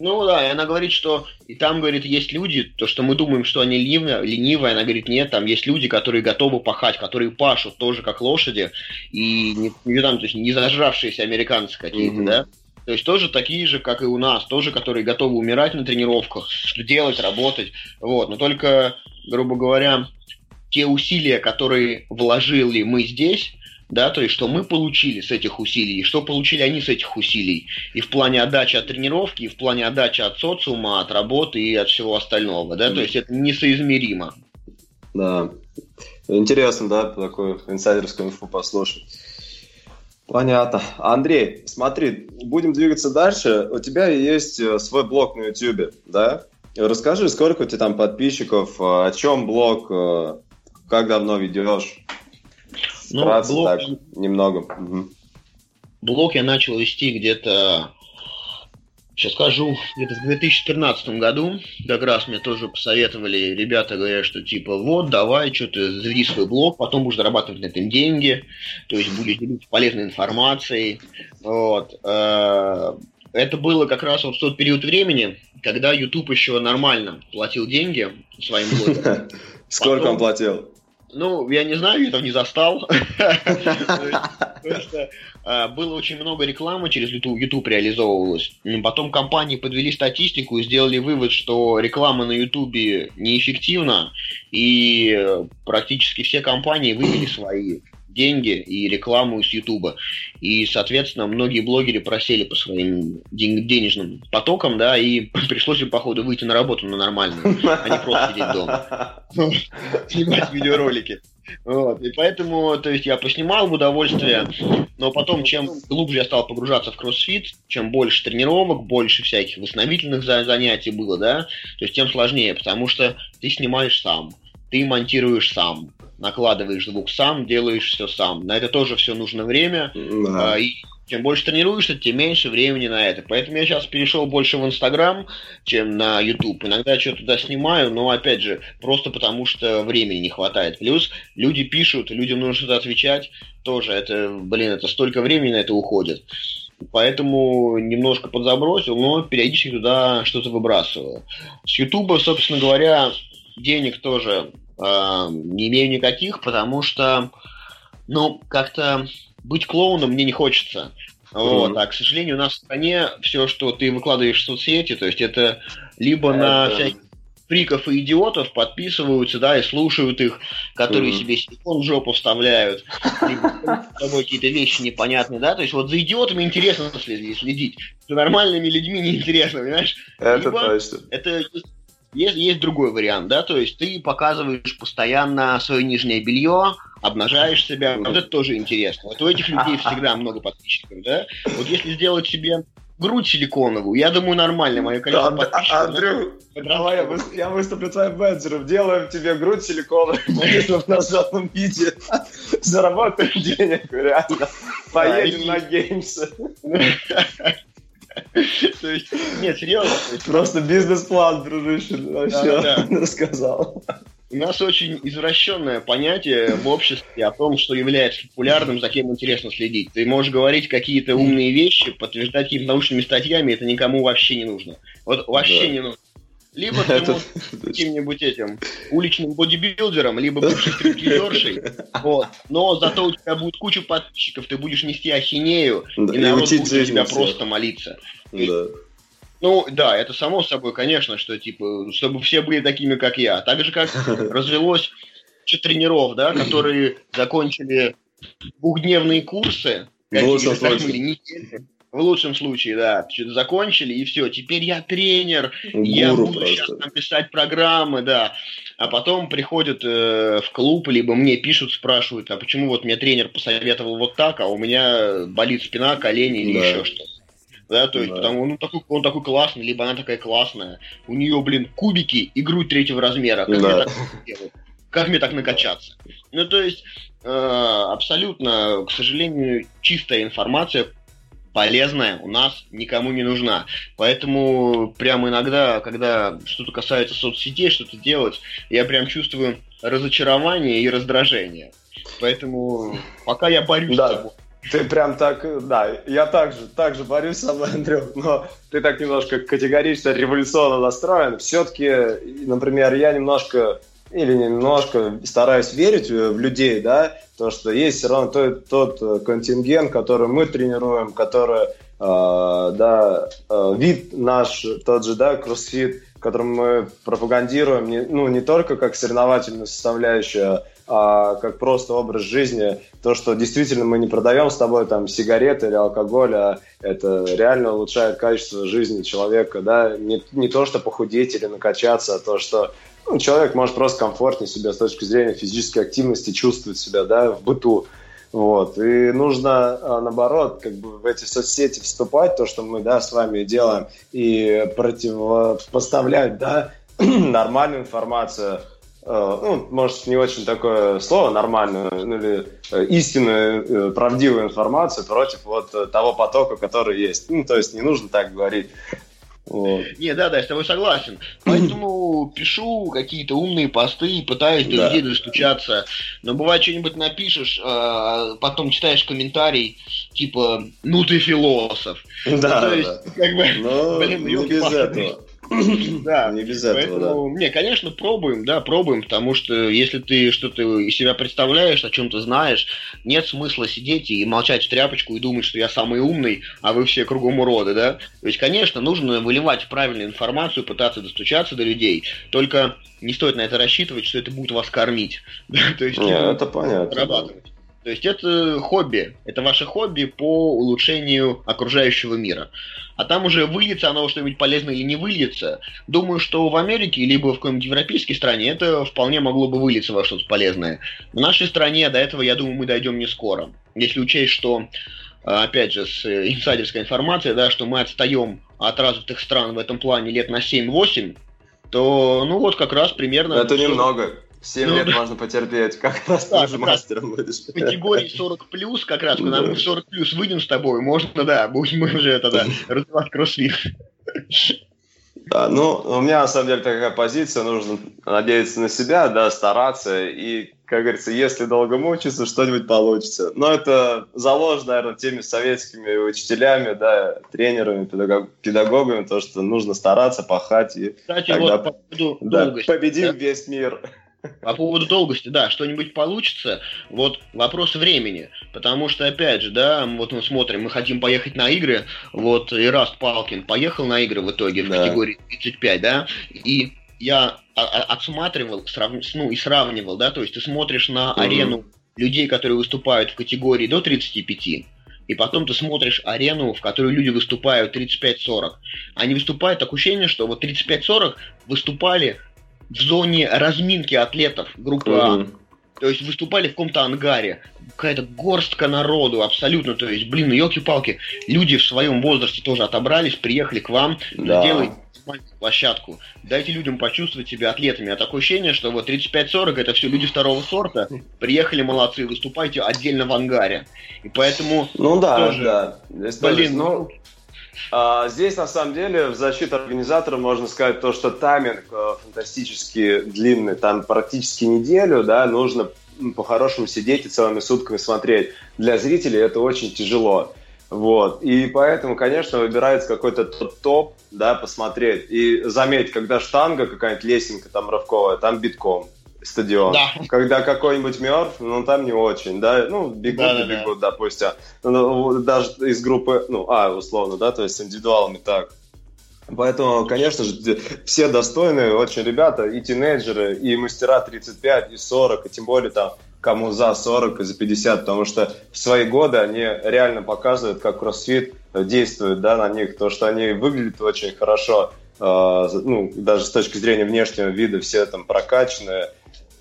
Ну, да, и она говорит, что... И там, говорит, есть люди, то, что мы думаем, что они ленивые, она говорит, нет, там есть люди, которые готовы пахать, которые пашут тоже как лошади, и не, там, то есть не зажравшиеся американцы какие-то, да. То есть тоже такие же, как и у нас, тоже, которые готовы умирать на тренировках, что делать, работать, вот. Но только, грубо говоря... те усилия, которые вложили мы здесь, да, то есть что мы получили с этих усилий, и что получили они с этих усилий, и в плане отдачи от тренировки, и в плане отдачи от социума, от работы и от всего остального, да, то есть это несоизмеримо. Да, интересно, да, такую инсайдерскую инфу послушать. Понятно. Андрей, смотри, будем двигаться дальше, у тебя есть свой блог на YouTube, да, расскажи, сколько у тебя там подписчиков, о чем блог... Как давно ведешь? Вкратце, ну, блог... так, немного. Блог я начал вести где-то, сейчас скажу, где-то в 2013 году. Как раз мне тоже посоветовали ребята, говорят, что типа, вот, давай, что-то заведи свой блог, потом будешь зарабатывать на этом деньги, то есть будешь делиться полезной информацией. Вот. Это было как раз вот в тот период времени, когда YouTube еще нормально платил деньги своим блогерам. Сколько он платил? Ну, я не знаю, я этого не застал. Было очень много рекламы, через YouTube реализовывалось. Потом компании подвели статистику и сделали вывод, что реклама на YouTube неэффективна, и практически все компании вывели свои деньги и рекламу с YouTube. И, соответственно, многие блогеры просели по своим денежным потокам, да, и пришлось им, походу, выйти на работу на нормальную, а не просто сидеть дома. Снимать видеоролики. Вот. И поэтому, то есть, я поснимал в удовольствие, но потом, чем глубже я стал погружаться в кроссфит, чем больше тренировок, больше всяких восстановительных занятий было, да, то есть, тем сложнее, потому что ты снимаешь сам, ты монтируешь сам, накладываешь звук сам, делаешь все сам. На это тоже все нужно время. Да. И чем больше тренируешься, тем меньше времени на это. Поэтому я сейчас перешел больше в Инстаграм, чем на YouTube. Иногда что-то туда снимаю, но опять же, просто потому что времени не хватает. Плюс люди пишут, людям нужно что-то отвечать. Тоже это, блин, это столько времени на это уходит. Поэтому немножко подзабросил, но периодически туда что-то выбрасываю. С YouTube, собственно говоря, денег тоже... не имею никаких, потому что, ну, как-то быть клоуном мне не хочется. Вот. А, к сожалению, у нас в стране все, что ты выкладываешь в соцсети, то есть это либо на всяких фриков и идиотов подписываются, да, и слушают их, которые себе силикон в жопу вставляют, либо с тобой какие-то вещи непонятные, да, то есть вот за идиотами интересно следить, за нормальными людьми неинтересно, понимаешь? Это либо точно. Это... Есть другой вариант, да, то есть ты показываешь постоянно свое нижнее белье, обнажаешь себя, вот это тоже интересно. Вот у этих людей всегда много подписчиков, да. Вот если сделать себе грудь силиконовую, я думаю, нормально, мое количество подписчиков... Андрю, давай я выступлю твоим менеджером, делаем тебе грудь силиконовую, если в нажатом виде, заработаем денег, реально, поедем на геймсы. То есть, нет, серьезно. Просто бизнес-план, дружище, вообще рассказал. У нас очень извращенное понятие в обществе о том, что является популярным, за кем интересно следить. Ты можешь говорить какие-то умные вещи, подтверждать какими-то научными статьями, это никому вообще не нужно. Вот вообще не нужно. Либо ты можешь каким-нибудь этим уличным бодибилдером, либо бывшей стриптизершей, вот. Но зато у тебя будет куча подписчиков, ты будешь нести ахинею, да, и народ будет за тебя просто молиться. Да. Ну, да, это само собой, конечно, что, типа, чтобы все были такими, как я. Так же, как развелось тренеров, да, которые закончили двухдневные курсы, в лучшем случае, да, закончили, и все, теперь я тренер, я буду сейчас писать программы, да, а потом приходят в клуб, либо мне пишут, спрашивают, а почему вот мне тренер посоветовал вот так, а у меня болит спина, колени или еще что-то. Да, то есть, потому он такой классный, либо она такая классная, у нее, блин, кубики и грудь третьего размера, как мне так делать? Как мне так накачаться? Ну, то есть, абсолютно, к сожалению, чистая информация, полезная, у нас никому не нужна. Поэтому прямо иногда, когда что-то касается соцсетей, что-то делать, я прям чувствую разочарование и раздражение. Поэтому пока я борюсь с тобой. Ты прям так, да, я так же борюсь со мной, Андрюх, но ты так немножко категорично революционно настроен. Все-таки, например, я немножко стараюсь верить в людей, да, то, что есть все равно тот контингент, который мы тренируем, который, вид наш, тот же, да, кроссфит, который мы пропагандируем, не только как соревновательную составляющую, а как просто образ жизни, то, что действительно мы не продаем с тобой там сигареты или алкоголь, а это реально улучшает качество жизни человека, да, не то, что похудеть или накачаться, а то, что человек может просто комфортнее себя с точки зрения физической активности чувствовать себя, да, в быту. Вот. И нужно, наоборот, как бы в эти соцсети вступать, то, что мы, да, с вами делаем, и противопоставлять, да, нормальную информацию, ну, может, не очень такое слово, нормальную, ну, или истинную, правдивую информацию против вот того потока, который есть. Ну, то есть не нужно так говорить. Вот. Не, да, я с тобой согласен. Поэтому пишу какие-то умные посты, пытаюсь до людей достучаться. Но бывает, что-нибудь напишешь, а потом читаешь комментарий, типа, ну ты философ. Да, ну, то есть, как бы, но блин, не без этого. Да, не без этого, поэтому, да. Не, конечно, пробуем, потому что если ты что-то из себя представляешь, о чем-то знаешь, нет смысла сидеть и молчать в тряпочку и думать, что я самый умный, а вы все кругом уроды, да? То есть, конечно, нужно выливать правильную информацию, пытаться достучаться до людей, только не стоит на это рассчитывать, что это будет вас кормить. То есть, это понятно. Зарабатывать. То есть это хобби, это ваше хобби по улучшению окружающего мира. А там уже выльется оно что-нибудь полезное или не выльется. Думаю, что в Америке, либо в какой-нибудь европейской стране это вполне могло бы вылиться во что-то полезное. В нашей стране до этого, я думаю, мы дойдем не скоро. Если учесть, что, опять же, с инсайдерской информацией, да, что мы отстаем от развитых стран в этом плане лет на 7-8, то, ну вот как раз примерно... Это немного. 7 лет можно потерпеть, как раз ты уже мастером будешь. В категории 40+, как раз, когда мы в 40+ выйдем с тобой, можно, да, будем мы уже тогда развивать кроссфит. Да, ну, у меня, на самом деле, такая позиция, нужно надеяться на себя, да, стараться, и, как говорится, если долго мучиться, что-нибудь получится. Но это заложено, наверное, теми советскими учителями, да, тренерами, педагогами, то, что нужно стараться, пахать, и кстати, тогда вот, победим весь мир. По поводу долгости, да, что-нибудь получится, вот вопрос времени, потому что, опять же, да, вот мы смотрим, мы хотим поехать на игры, вот и Раст Палкин поехал на игры в итоге в категории 35, да, и я отсматривал, и сравнивал, да, то есть ты смотришь на арену людей, которые выступают в категории до 35, и потом ты смотришь арену, в которой люди выступают 35-40, они выступают, такое ощущение, что вот 35-40 выступали в зоне разминки атлетов группы А. То есть выступали в каком-то ангаре. Какая-то горстка народу абсолютно. То есть, блин, ёлки-палки, люди в своем возрасте тоже отобрались, приехали к вам, сделайте площадку. Дайте людям почувствовать себя атлетами. А такое ощущение, что вот 35-40 это все люди второго сорта. Приехали, молодцы, выступайте отдельно в ангаре. И поэтому... Ну да, тоже, да. Здесь блин, ну... Здесь, на самом деле, в защиту организатора можно сказать то, что тайминг фантастически длинный, там практически неделю, да, нужно по-хорошему сидеть и целыми сутками смотреть. Для зрителей это очень тяжело. Вот. И поэтому, конечно, выбирается какой-то топ, да, посмотреть. И заметь, когда штанга, какая-нибудь лесенка там рывковая, там битком стадион. Да. Когда какой-нибудь мертв, ну, там не очень, да, ну, бегут, допустим. Ну, даже из группы, условно, да, то есть индивидуалами так. Поэтому, конечно же, все достойные очень ребята, и тинейджеры, и мастера 35, и 40, и тем более там кому за 40 и за 50, потому что в свои годы они реально показывают, как кроссфит действует, да, на них, то, что они выглядят очень хорошо, ну, даже с точки зрения внешнего вида все там прокачанные,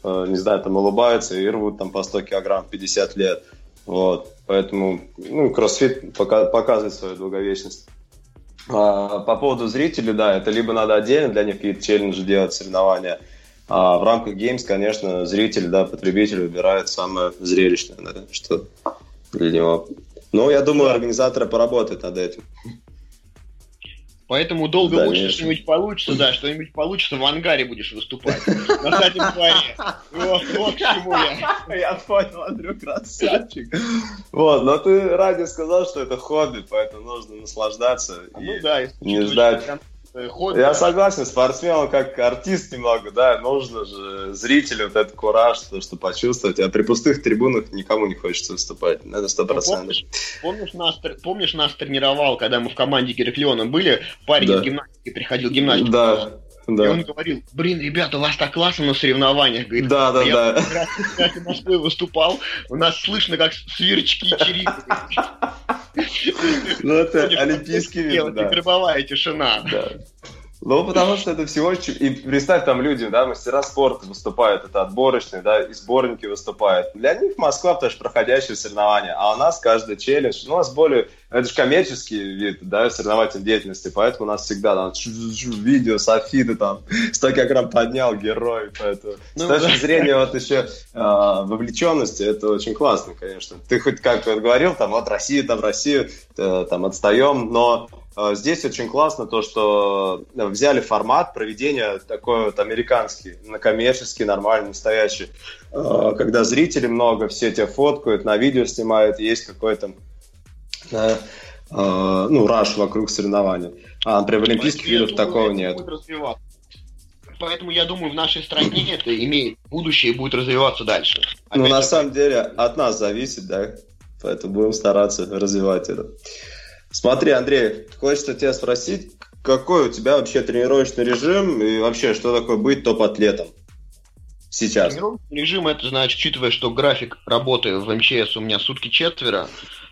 не знаю, там улыбаются и рвут там по 100 килограмм в 50 лет, вот, поэтому, ну, кроссфит показывает свою долговечность. По поводу зрителей, да, это либо надо отдельно для них какие-то челленджи делать, соревнования, а в рамках Games, конечно, зритель, да, потребитель выбирает самое зрелищное, наверное, что для него. Но я думаю, организаторы поработают над этим. Поэтому долго лучше что-нибудь получится, да, что-нибудь получится, в ангаре будешь выступать. На заднем дворе. Вот к чему я. Я понял, Андрюк, красавчик. Вот, но ты ради сказал, что это хобби, поэтому нужно наслаждаться и не ждать. Я согласен, спортсмену как артист немного, да, нужно же зрителю вот этот кураж, что почувствовать, а при пустых трибунах никому не хочется выступать, надо 100%. Помнишь, нас тренировал, когда мы в команде Гераклиона были, парень из гимнастики приходил, и он говорил: блин, ребята, у вас так классно на соревнованиях, говорит. Да. Как раз, кстати, на Москве выступал, у нас слышно, как сверчки чирикают. Ну, это олимпийский вид, да. Гробовая тишина. Ну, потому что это всего лишь... И представь, там люди, да, мастера спорта выступают, это отборочные, да, и сборники выступают. Для них Москва, потому что проходящие соревнования, а у нас каждый челлендж, у нас более... Это же коммерческий вид, да, соревновательной деятельности, поэтому у нас всегда там видео с Афиды, там, 100 килограмм поднял, герой, поэтому... Ну, с точки зрения вот еще вовлеченности, это очень классно, конечно. Ты хоть как говорил, там, вот Россия, там, отстаем, но... Здесь очень классно то, что взяли формат проведения такой вот американский, коммерческий, нормальный, настоящий, когда зрителей много, все тебя фоткают, на видео снимают, есть какой-то, ну, раш вокруг соревнований. А при олимпийских видах такого нет. Поэтому, я думаю, в нашей стране это имеет будущее и будет развиваться дальше. Ну, на самом деле, от нас зависит, да, поэтому будем стараться развивать это. Смотри, Андрей, хочется тебя спросить, какой у тебя вообще тренировочный режим и вообще, что такое быть топ-атлетом сейчас? Тренировочный режим, это значит, учитывая, что график работы в МЧС у меня сутки четверо,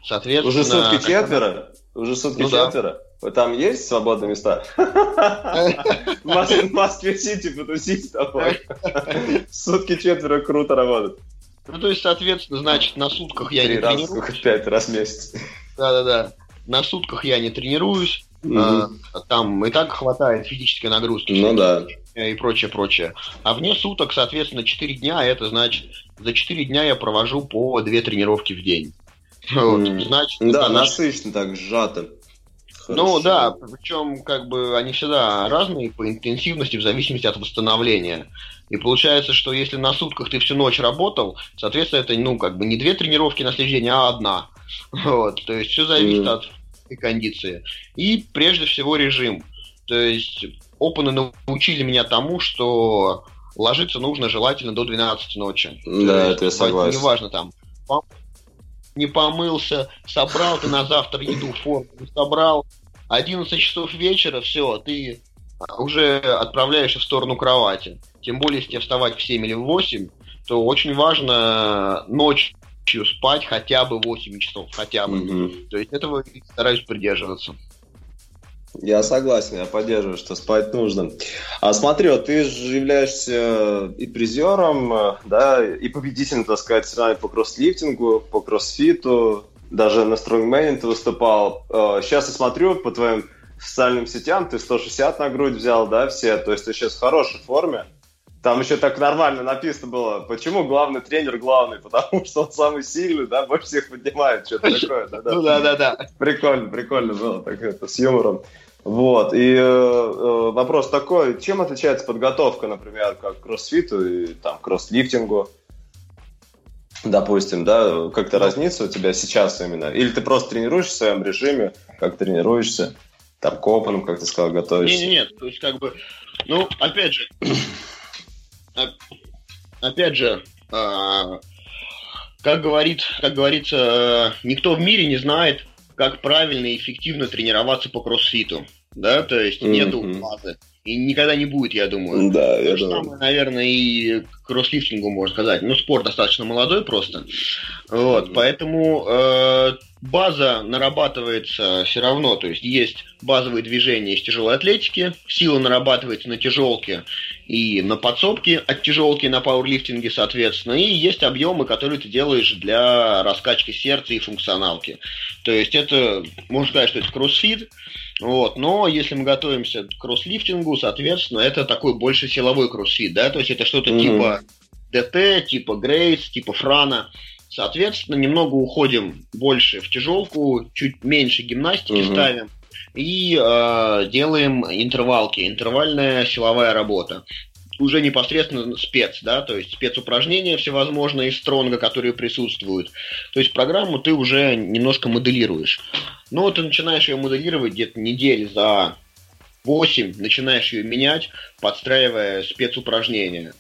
соответственно... Уже сутки четверо? Да. Там есть свободные места? В Москве-Сити потусить с тобой. Сутки четверо круто работает. Ну, то есть, соответственно, значит, на сутках я не тренируюсь. 5 раз в месяц. Да. На сутках я не тренируюсь, там и так хватает физической нагрузки, и прочее. А вне суток, соответственно, 4 дня, это значит, за 4 дня я провожу по 2 тренировки в день. Вот, значит, да, насыщенно так, сжато. Ну да, причем как бы они всегда разные по интенсивности в зависимости от восстановления. И получается, что если на сутках ты всю ночь работал, соответственно, это, ну, как бы не 2 тренировки на следующий день, а 1. Вот, то есть все зависит от кондиции. И прежде всего режим. То есть опены научили меня тому, что ложиться нужно желательно до 12 ночи. Да, это я согласен. Неважно там, не помылся, собрал ты на завтра еду, форму собрал, 11 часов вечера, все, ты уже отправляешься в сторону кровати. Тем более, если тебе вставать в 7 или в 8, то очень важно ночью спать хотя бы 8 часов, хотя бы. То есть этого стараюсь придерживаться. Я согласен, я поддерживаю, что спать нужно. А смотри, вот ты же являешься и призером, да, и победителем, так сказать, соревнований по кросслифтингу, по кроссфиту, даже на стронгмене ты выступал. Сейчас я смотрю по твоим социальным сетям, ты 160 на грудь взял, да, все, то есть ты сейчас в хорошей форме. Там еще так нормально написано было, почему главный тренер главный, потому что он самый сильный, да, больше всех поднимает, что-то такое. Да. Прикольно было, так это, с юмором. Вот, и вопрос такой, чем отличается подготовка, например, как к кроссфиту и там кросслифтингу, допустим, да, как-то разница у тебя сейчас именно? Или ты просто тренируешься в своем режиме, как тренируешься, там, к опенам, как ты сказал, готовишься? Нет, то есть как бы, ну, опять же, как говорится, никто в мире не знает, как правильно и эффективно тренироваться по кроссфиту. да, то есть нету базы. И никогда не будет, я думаю. Да, то же самое, наверное, и кросслифтингу можно сказать. Но спорт достаточно молодой просто. Вот, поэтому база нарабатывается все равно. То есть есть базовые движения из тяжелой атлетики. Сила нарабатывается на тяжелке и на подсобке от тяжелки на пауэрлифтинге, соответственно. И есть объемы, которые ты делаешь для раскачки сердца и функционалки. То есть это, можно сказать, что это кроссфит. Вот, но если мы готовимся к кросслифтингу, соответственно, это такой больше силовой кроссфит, да, то есть это что-то типа ДТ, типа Грейс, типа Франа, соответственно, немного уходим больше в тяжелку, чуть меньше гимнастики ставим и делаем интервалки, интервальная силовая работа. Уже непосредственно спец, да, то есть спецупражнения всевозможные из стронга, которые присутствуют. То есть программу ты уже немножко моделируешь. Но ты начинаешь ее моделировать где-то недель за 8, начинаешь ее менять, подстраивая спецупражнения.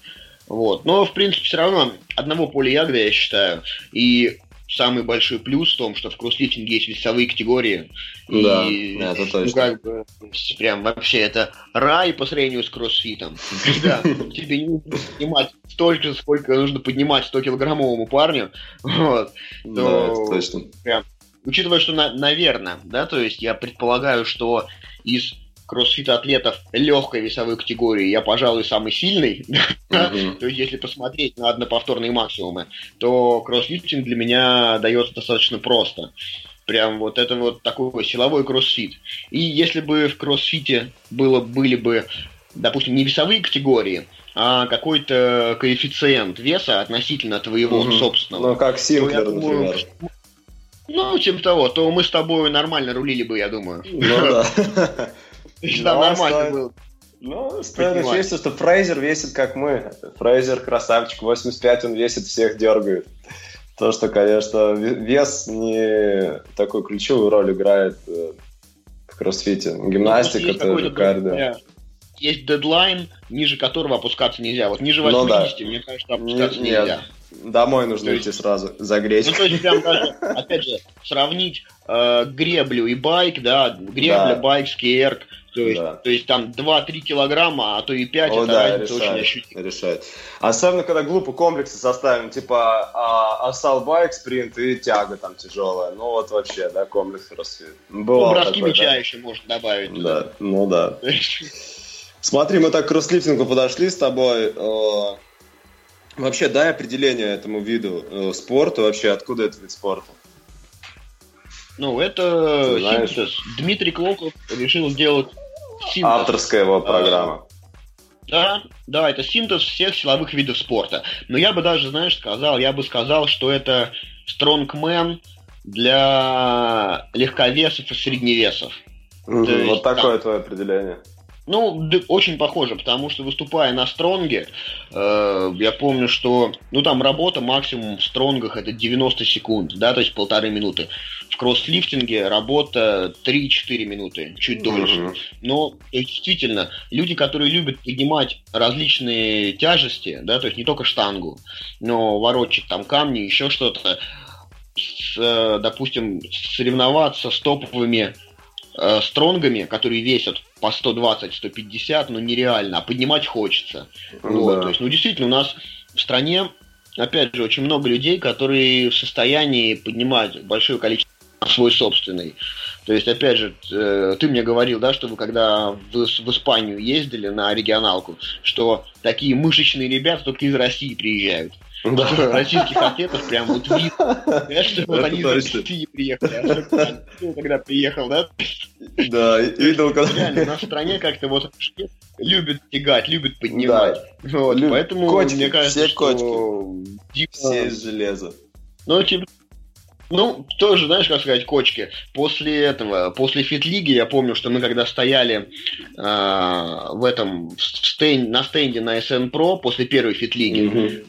Вот. Но, в принципе, все равно одного поля ягода, я считаю, и самый большой плюс в том, что в кросслифтинге есть весовые категории. Да, и, это точно. Ну, как бы, прям вообще это рай по сравнению с кроссфитом. Когда тебе не нужно поднимать столько же, сколько нужно поднимать 100-килограммовому парню. Вот, да, это точно. Прям, учитывая, что, наверное, да, то есть я предполагаю, что из кроссфит-атлетов легкой весовой категории я, пожалуй, самый сильный. То есть, если посмотреть на одноповторные максимумы, то кроссфитинг для меня дается достаточно просто. Прям вот это вот такой силовой кроссфит. И если бы в кроссфите были бы, допустим, не весовые категории, а какой-то коэффициент веса относительно твоего собственного. Ну, как Синклер, например. Ну, тем того, то мы с тобой нормально рулили бы, я думаю. Ну, да. Если там нормально было. Ну, стоит учесть, что Фрейзер весит, как мы. Фрейзер красавчик, 85 он весит, всех дергает. То, что, конечно, вес не такую ключевую роль играет в кроссфите. Гимнастика, тоже кардио. Есть дедлайн, ниже которого опускаться нельзя. Вот ниже 80, мне кажется, опускаться нельзя. Домой нужно идти сразу, загреть. Ну, то есть, прям, опять же, сравнить греблю и байк, да, гребля, байк, скейерк. То есть там 2-3 килограмма, а то и 5, это разница очень ощутима. Особенно, когда глупо комплексы составим, типа ассал байк, спринт и тяга там тяжелая. Ну вот вообще, да, комплекс кроссфит. Ну, броски мяча еще можно добавить. Да, ну да. Смотри, мы так к кросслифтингу подошли с тобой. Вообще, дай определение этому виду спорта, вообще, откуда этот вид спорта? Ну, это синтез. Дмитрий Клоков решил сделать синтез. Авторская его программа. Да, это синтез всех силовых видов спорта. Но я бы даже, сказал, что это стронгмен для легковесов и средневесов. Вот такое твое определение. Ну, очень похоже, потому что, выступая на стронге, я помню, что там работа максимум в стронгах это 90 секунд, да, то есть 1,5 минуты. В кросслифтинге работа 3-4 минуты, чуть дольше. Но действительно, люди, которые любят поднимать различные тяжести, да, то есть не только штангу, но ворочать там камни, еще что-то, допустим, соревноваться с топовыми стронгами, которые весят по 120-150, но нереально, а поднимать хочется. Вот, то есть, действительно, у нас в стране, опять же, очень много людей, которые в состоянии поднимать большое количество свой собственный. То есть, опять же, ты мне говорил, да, что вы когда в Испанию ездили на регионалку, что такие мышечные ребята только из России приезжают. Да. Российских атлетов прям вот вид. Знаешь, что вот они из России приехали. А что когда приехал, да? Да, и видел, когда... Реально, в нашей стране как-то вот любят тягать, любят поднимать. Да. Вот, поэтому, котики, мне кажется, все что... Все из железа. Ну, типа... Ну, тоже, знаешь, как сказать, кочки. После фит-лиги, я помню, что мы когда стояли на стенде на SN PRO после первой фит-лиги,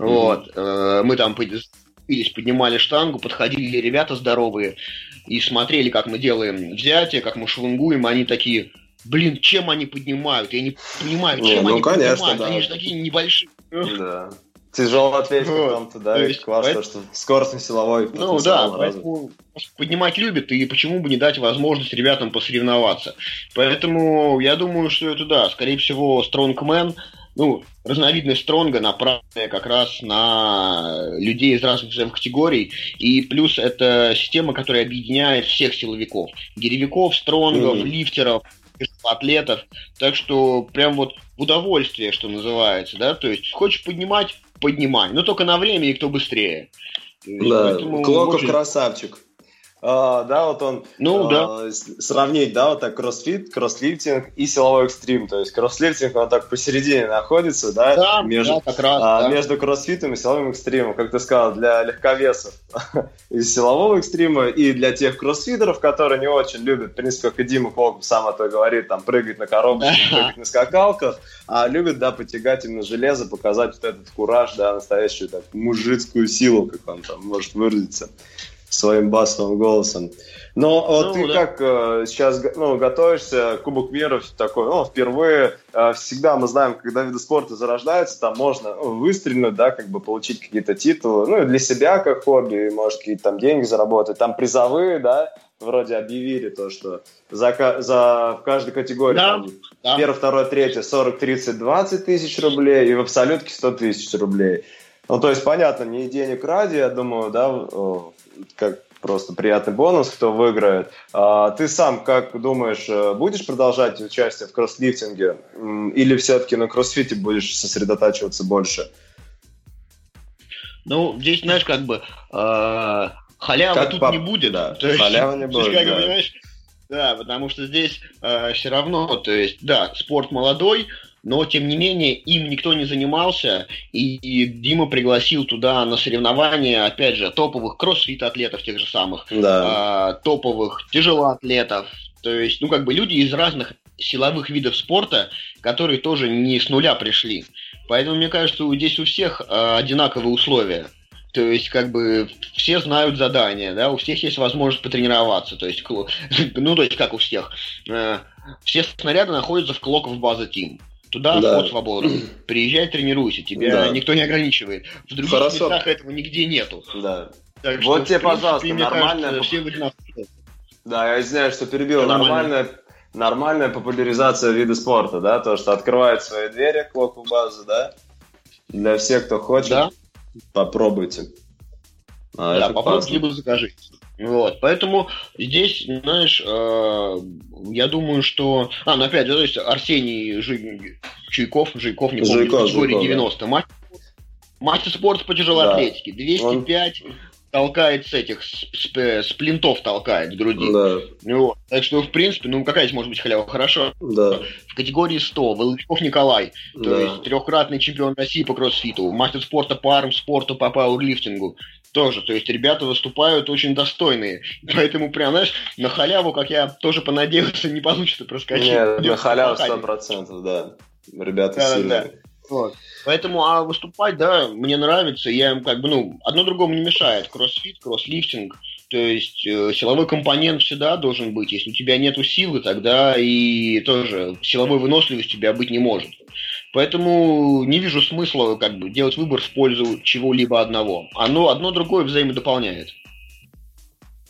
мы там поднимали штангу, подходили ребята здоровые и смотрели, как мы делаем взятие, как мы швунгуем, они такие, блин, чем они поднимают? Я не понимаю, чем они поднимают? Конечно, да. Они же такие небольшие. Да. Тяжелоатлетика вот. Там-то, да, ну, классно, поэтому... что скоростно-силовой. Ну да, поэтому поднимать любят, и почему бы не дать возможность ребятам посоревноваться. Поэтому я думаю, что это, да, скорее всего, стронгмен, ну, разновидность стронга, направленная как раз на людей из разных целевых категорий, и плюс это система, которая объединяет всех силовиков. Гиревиков, стронгов, лифтеров, атлетов, так что прям вот в удовольствие, что называется, да, то есть хочешь поднимать, поднимай, но только на время и кто быстрее. Да. Клоков очень... красавчик. Да, вот он сравнить, да, вот так кроссфит, кросслифтинг и силовой экстрим. То есть кроссфитинг, он так посередине находится, да, да, между, да, как раз, да, между кроссфитом и силовым экстримом, как ты сказал, для легковесов из силового экстрима и для тех кроссфитеров, которые не очень любят, в принципе, как и Дима Клоков сам это говорит, там прыгать на коробочках, прыгать на скакалках, а любят, да, потягать именно железо, показать вот этот кураж, да, настоящую так мужицкую силу, как он там может выразиться. Своим басовым голосом. Но вот ты как сейчас готовишься, Кубок мира такой, впервые, всегда мы знаем, когда виды спорта зарождаются, там можно выстрелить, да, как бы получить какие-то титулы, ну и для себя как хобби, может какие-то там деньги заработать, там призовые, да, вроде объявили то, что за в каждой категории там, 1, 2, 3, 40, 30, 20 тысяч рублей и в абсолютке 100 тысяч рублей. Ну то есть понятно, не денег ради, я думаю, да, как просто приятный бонус, кто выиграет. А ты сам, как думаешь, будешь продолжать участие в кросслифтинге или все-таки на кроссфите будешь сосредотачиваться больше? Ну, здесь, знаешь, как бы халявы как тут не будет. Да, халявы не будет, как, понимаешь? Да, потому что здесь все равно, то есть, да, спорт молодой, но, тем не менее, им никто не занимался, и Дима пригласил туда на соревнования, опять же, топовых кроссфит-атлетов тех же самых, топовых тяжелоатлетов, то есть, ну, как бы люди из разных силовых видов спорта, которые тоже не с нуля пришли. Поэтому, мне кажется, здесь у всех одинаковые условия. То есть, как бы, все знают задания, да, у всех есть возможность потренироваться, то есть, ну, то есть, как у всех. Все снаряды находятся в Клоков база Тим. Туда вход свободен. Приезжай, тренируйся, тебя никто не ограничивает. В других местах этого нигде нету. Да. Так вот что, тебе, принципе, пожалуйста, нормальная... Да, я извиняюсь, что перебил. Нормальная популяризация вида спорта, да? То, что открывают свои двери, Клоков базы, да? Для всех, кто хочет, попробуйте. Да, попробуйте, либо закажите. Вот, поэтому здесь, знаешь, я думаю, что... Ну, опять же, то есть Арсений Жуйков, не помню, в категории 90. Мастер спорта по тяжелой атлетике. 205 толкает с этих, с плинтов толкает груди. Да. Вот. Так что, в принципе, ну, какая здесь может быть халява? Хорошо. Да. В категории 100 Волочков Николай, то есть трехкратный чемпион России по кроссфиту, мастер спорта по армспорту, по пауэрлифтингу. Тоже, то есть ребята выступают очень достойные, поэтому прям, знаешь, на халяву, как я тоже понадеялся, не получится проскочить. Нет, на халяву 100%, да, ребята сильные. Да. Вот. Поэтому, выступать, да, мне нравится, я им как бы, одно другому не мешает, кроссфит, кросслифтинг, то есть силовой компонент всегда должен быть, если у тебя нету силы, тогда и тоже силовой выносливости у тебя быть не может. Поэтому не вижу смысла как бы делать выбор в пользу чего-либо одного. Оно одно другое взаимодополняет.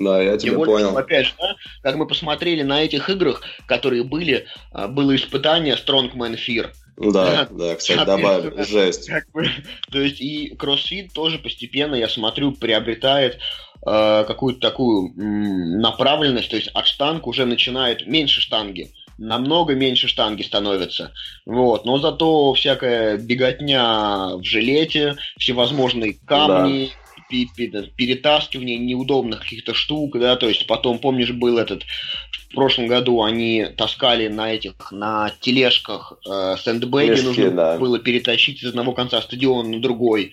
Да, я тебя понял. Опять же, да, как мы посмотрели на этих играх, которые были, было испытание Strongman Fear. Да, да, кстати, добавили. Жесть. Как бы, то есть и кроссфит тоже постепенно, я смотрю, приобретает какую-то такую направленность, то есть от штанг уже начинает меньше штанги. Намного меньше штанги становится. Вот. Но зато всякая беготня в жилете, всевозможные камни, перетаскивание неудобных каких-то штук, да, то есть потом, помнишь, был этот, в прошлом году они таскали на тележках сэндбэги, нужно было перетащить из одного конца стадиона на другой.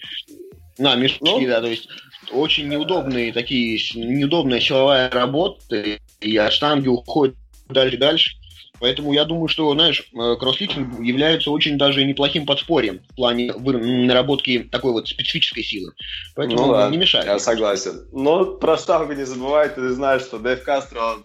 На мешки, то есть очень неудобные такие, неудобная силовая работа, и от штанги уходит дальше. Поэтому я думаю, что, знаешь, кросслифтинг является очень даже неплохим подспорьем в плане наработки такой вот специфической силы. Поэтому он не мешает. Я согласен. Но про штангу не забывай, ты знаешь, что Дэйв Кастро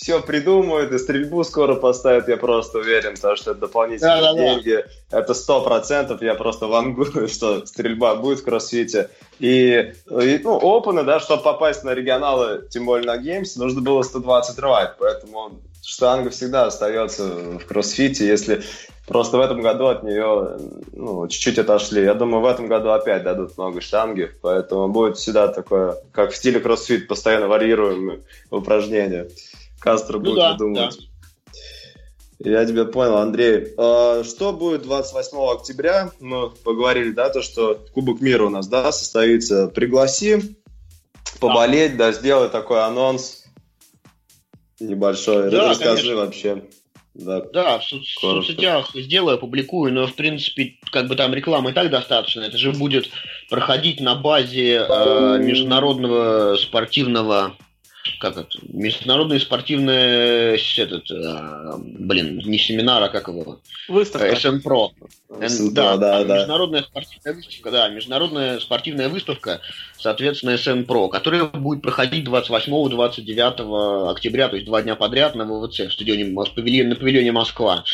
все придумают, и стрельбу скоро поставят, я просто уверен, потому что это дополнительные деньги. Это 100%, я просто вангую, что стрельба будет в кроссфите. И опены, да, чтобы попасть на регионалы, тем более на геймс, нужно было 120 рвать, поэтому штанга всегда остается в кроссфите, если просто в этом году от нее чуть-чуть отошли. Я думаю, в этом году опять дадут много штанги, поэтому будет всегда такое, как в стиле кроссфит, постоянно варьируемые упражнения. Кастро будет выдумывать. Да. Я тебя понял, Андрей. Что будет 28 октября? Мы поговорили, да, то, что Кубок мира у нас, да, состоится. Пригласи поболеть, да, сделай такой анонс небольшой. Да, расскажи, конечно, вообще. Да, в соцсетях сделаю, публикую, но, в принципе, как бы там рекламы и так достаточно. Это же будет проходить на базе международного спортивного... Как это? Международный спортивный... не семинар, а как его? Выставка. SN PRO. Международная спортивная выставка, международная спортивная выставка, соответственно, SN PRO, которая будет проходить 28-29 октября, то есть 2 дня подряд на ВВЦ, в стадионе, на павильоне Москва.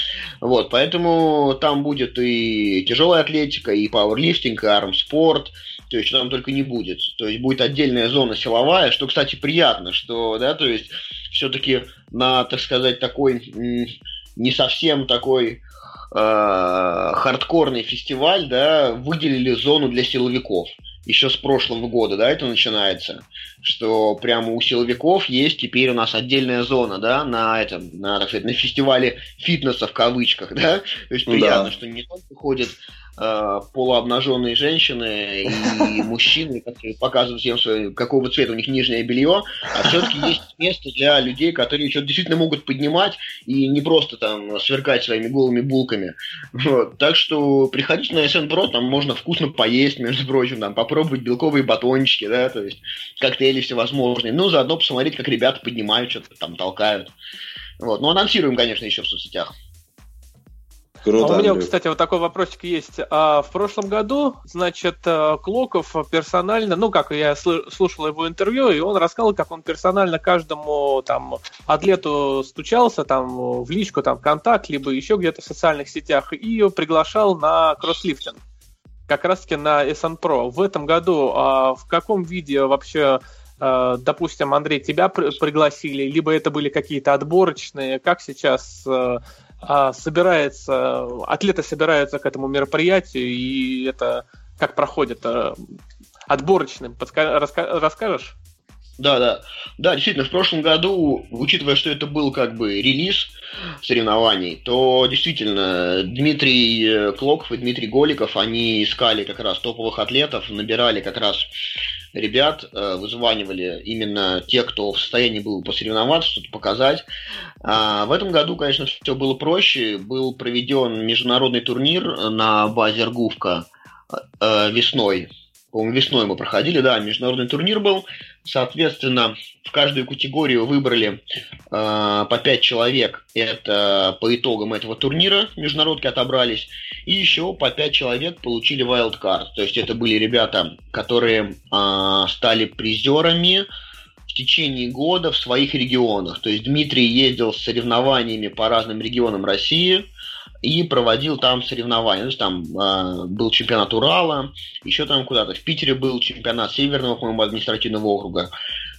Вот, поэтому там будет и тяжелая атлетика, и пауэрлифтинг, и армспорт. То есть там только не будет. То есть будет отдельная зона силовая, что, кстати, приятно, что, да, то есть все-таки на, так сказать, такой не совсем такой хардкорный фестиваль, да, выделили зону для силовиков. Еще с прошлого года, да, это начинается, что прямо у силовиков есть теперь у нас отдельная зона, да, так сказать, на фестивале фитнеса в кавычках, да, то есть приятно, что не только ходят полуобнаженные женщины и мужчины, которые показывают всем свое, какого цвета у них нижнее белье, а все-таки есть место для людей, которые что-то действительно могут поднимать и не просто там сверкать своими голыми булками. Вот. Так что приходите на SN PRO, там можно вкусно поесть, между прочим, там попробовать белковые батончики, да, то есть коктейли всевозможные, заодно посмотреть, как ребята поднимают, что-то там толкают. Вот. Анонсируем, конечно, еще в соцсетях. Круто, а у меня, кстати, вот такой вопросик есть. В прошлом году, значит, Клоков персонально, я слушал его интервью, и он рассказал, как он персонально каждому там атлету стучался там в личку, там ВКонтакте, либо еще где-то в социальных сетях, и приглашал на кросслифтинг, как раз-таки на SN PRO. В этом году в каком виде вообще, допустим, Андрей, тебя пригласили, либо это были какие-то отборочные, как сейчас... атлеты собираются к этому мероприятию, и это как проходит отборочным? Расскажешь? Да, действительно, в прошлом году, учитывая, что это был как бы релиз соревнований, то действительно Дмитрий Клоков и Дмитрий Голиков, они искали как раз топовых атлетов, набирали как раз ребят, вызванивали именно те, кто в состоянии был посоревноваться, что-то показать. В этом году, конечно, все было проще. Был проведен международный турнир на базе РГУФКа весной. По-моему, весной мы проходили, международный турнир был. Соответственно, в каждую категорию выбрали по 5 человек. Это по итогам этого турнира международки отобрались. И еще по 5 человек получили wildcard. То есть это были ребята, которые стали призерами в течение года в своих регионах. То есть Дмитрий ездил с соревнованиями по разным регионам России и проводил там соревнования. То есть там был чемпионат Урала, еще там куда-то. В Питере был чемпионат Северного, по-моему, административного округа.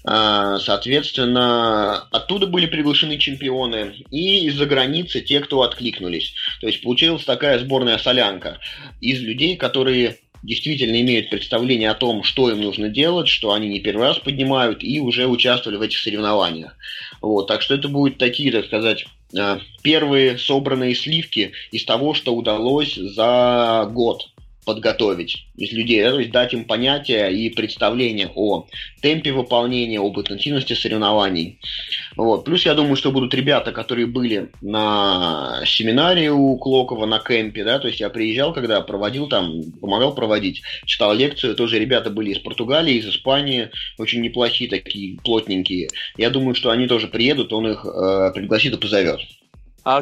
Соответственно, оттуда были приглашены чемпионы и из-за границы те, кто откликнулись. То есть получилась такая сборная солянка из людей, которые действительно имеют представление о том, что им нужно делать, что они не первый раз поднимают и уже участвовали в этих соревнованиях. Вот, так что это будут такие, так сказать, первые собранные сливки из того, что удалось за год подготовить из людей, то есть дать им понятие и представление о темпе выполнения, об интенсивности соревнований. Вот. Плюс, я думаю, что будут ребята, которые были на семинаре у Клокова, на кемпе, да, то есть я приезжал, когда проводил там, помогал проводить, читал лекцию, тоже ребята были из Португалии, из Испании, очень неплохие такие, плотненькие. Я думаю, что они тоже приедут, он их пригласит и позовет.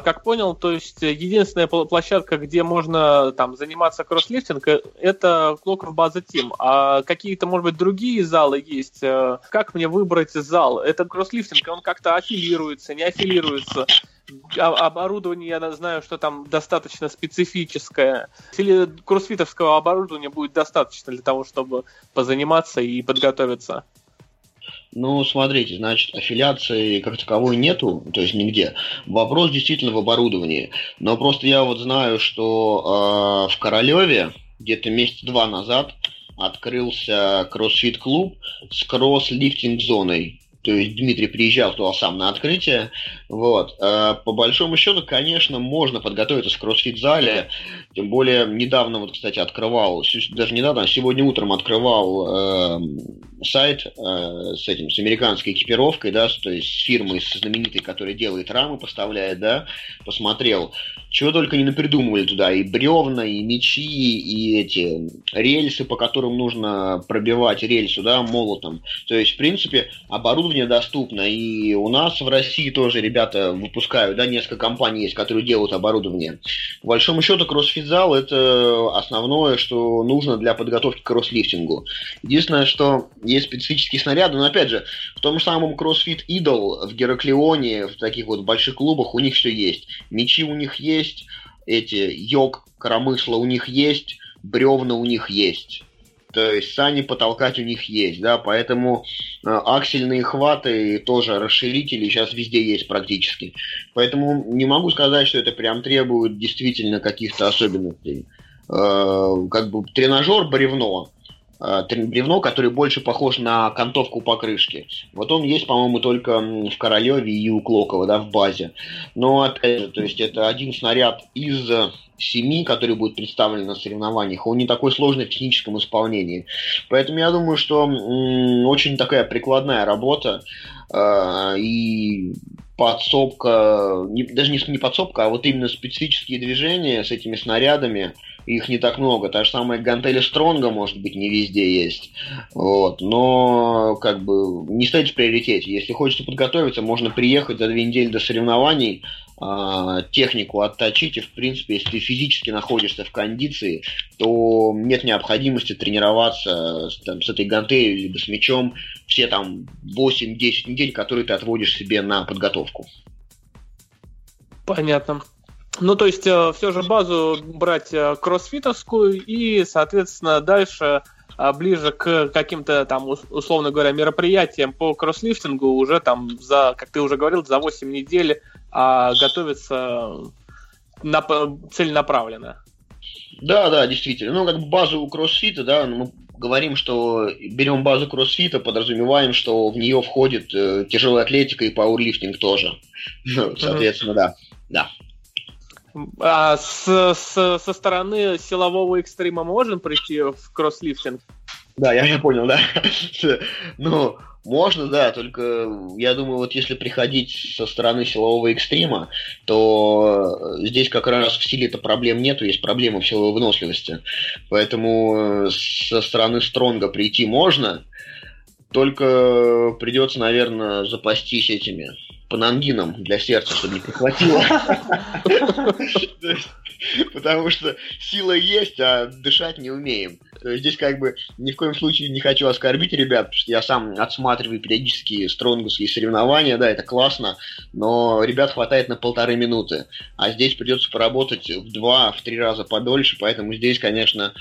Как понял, то есть единственная площадка, где можно там заниматься кросслифтингом, это Клоков База Тим. А какие-то, может быть, другие залы есть? Как мне выбрать зал? Этот кросслифтинг, он как-то аффилируется, не аффилируется? Оборудование, я знаю, что там достаточно специфическое. Или кроссфитовского оборудования будет достаточно для того, чтобы позаниматься и подготовиться? Ну, смотрите, значит, аффилиации как таковой нету, то есть нигде. Вопрос действительно в оборудовании. Но просто я вот знаю, что в Королеве где-то месяца два назад открылся кроссфит-клуб с кросс-лифтинг-зоной. То есть Дмитрий приезжал туда сам на открытие. Вот. По большому счету, конечно, можно подготовиться в кроссфит-зале. Тем более, недавно, вот, кстати, открывал, даже недавно, сегодня утром открывал сайт с этим, с американской экипировкой, да, то есть с фирмой знаменитой, которая делает рамы, поставляет, да, посмотрел. Чего только не напридумывали туда, и бревна, и мячи, и эти рельсы, по которым нужно пробивать рельсу, да, молотом. То есть, в принципе, оборудование доступно, и у нас в России тоже ребята выпускают, да, несколько компаний есть, которые делают оборудование. По большому счету, кроссфит-зал – это основное, что нужно для подготовки к кросслифтингу. Единственное, что есть специфические снаряды, но, опять же, в том же самом CrossFit Idol в Гераклионе, в таких вот больших клубах у них все есть. Мячи у них есть, эти йог, коромысла у них есть, бревна у них есть, то есть сани потолкать у них есть, да, поэтому аксельные хваты тоже расширители сейчас везде есть практически, поэтому не могу сказать, что это прям требует действительно каких-то особенностей. Как бы тренажер бревно, который больше похож на окантовку покрышки. Вот он есть, по-моему, только в Королеве и у Клокова, да, в базе. Но, опять же, то есть это один снаряд из 7, который будет представлен на соревнованиях. Он не такой сложный в техническом исполнении. Поэтому я думаю, что очень такая прикладная работа и подсобка, даже не подсобка, а вот именно специфические движения с этими снарядами, их не так много. Та же самая гантели Стронга, может быть, не везде есть. Вот. Но как бы не стоит в приоритете. Если хочется подготовиться, можно приехать за 2 недели до соревнований, технику отточить, и, в принципе, если ты физически находишься в кондиции, то нет необходимости тренироваться там с этой гантелью либо с мячом все там 8-10 недель, которые ты отводишь себе на подготовку. Понятно. Ну, то есть, все же базу брать кроссфитовскую и, соответственно, дальше ближе к каким-то там, условно говоря, мероприятиям по кросслифтингу уже там, за, как ты уже говорил, за 8 недель готовиться целенаправленно. Да, да, действительно. Ну, как бы базу у кроссфита, да, мы говорим, что берем базу кроссфита, подразумеваем, что в нее входит тяжелая атлетика и пауэрлифтинг тоже. Соответственно, да. Да. А со стороны силового экстрима можем прийти в кросслифтинг? Да, я понял, да. Ну, можно, да, только я думаю, вот если приходить со стороны силового экстрима, то здесь как раз в силе-то проблем нету, есть проблемы в силовой выносливости. Поэтому со стороны стронга прийти можно, только придется, наверное, запастись этими панангином для сердца, чтобы не прихватило. Потому что сила есть, а дышать не умеем. Здесь как бы ни в коем случае не хочу оскорбить ребят, потому что я сам отсматриваю периодически стронгусские соревнования, да, это классно, но ребят хватает на 1,5 минуты, а здесь придется поработать в 2-3 раза подольше, поэтому здесь, конечно,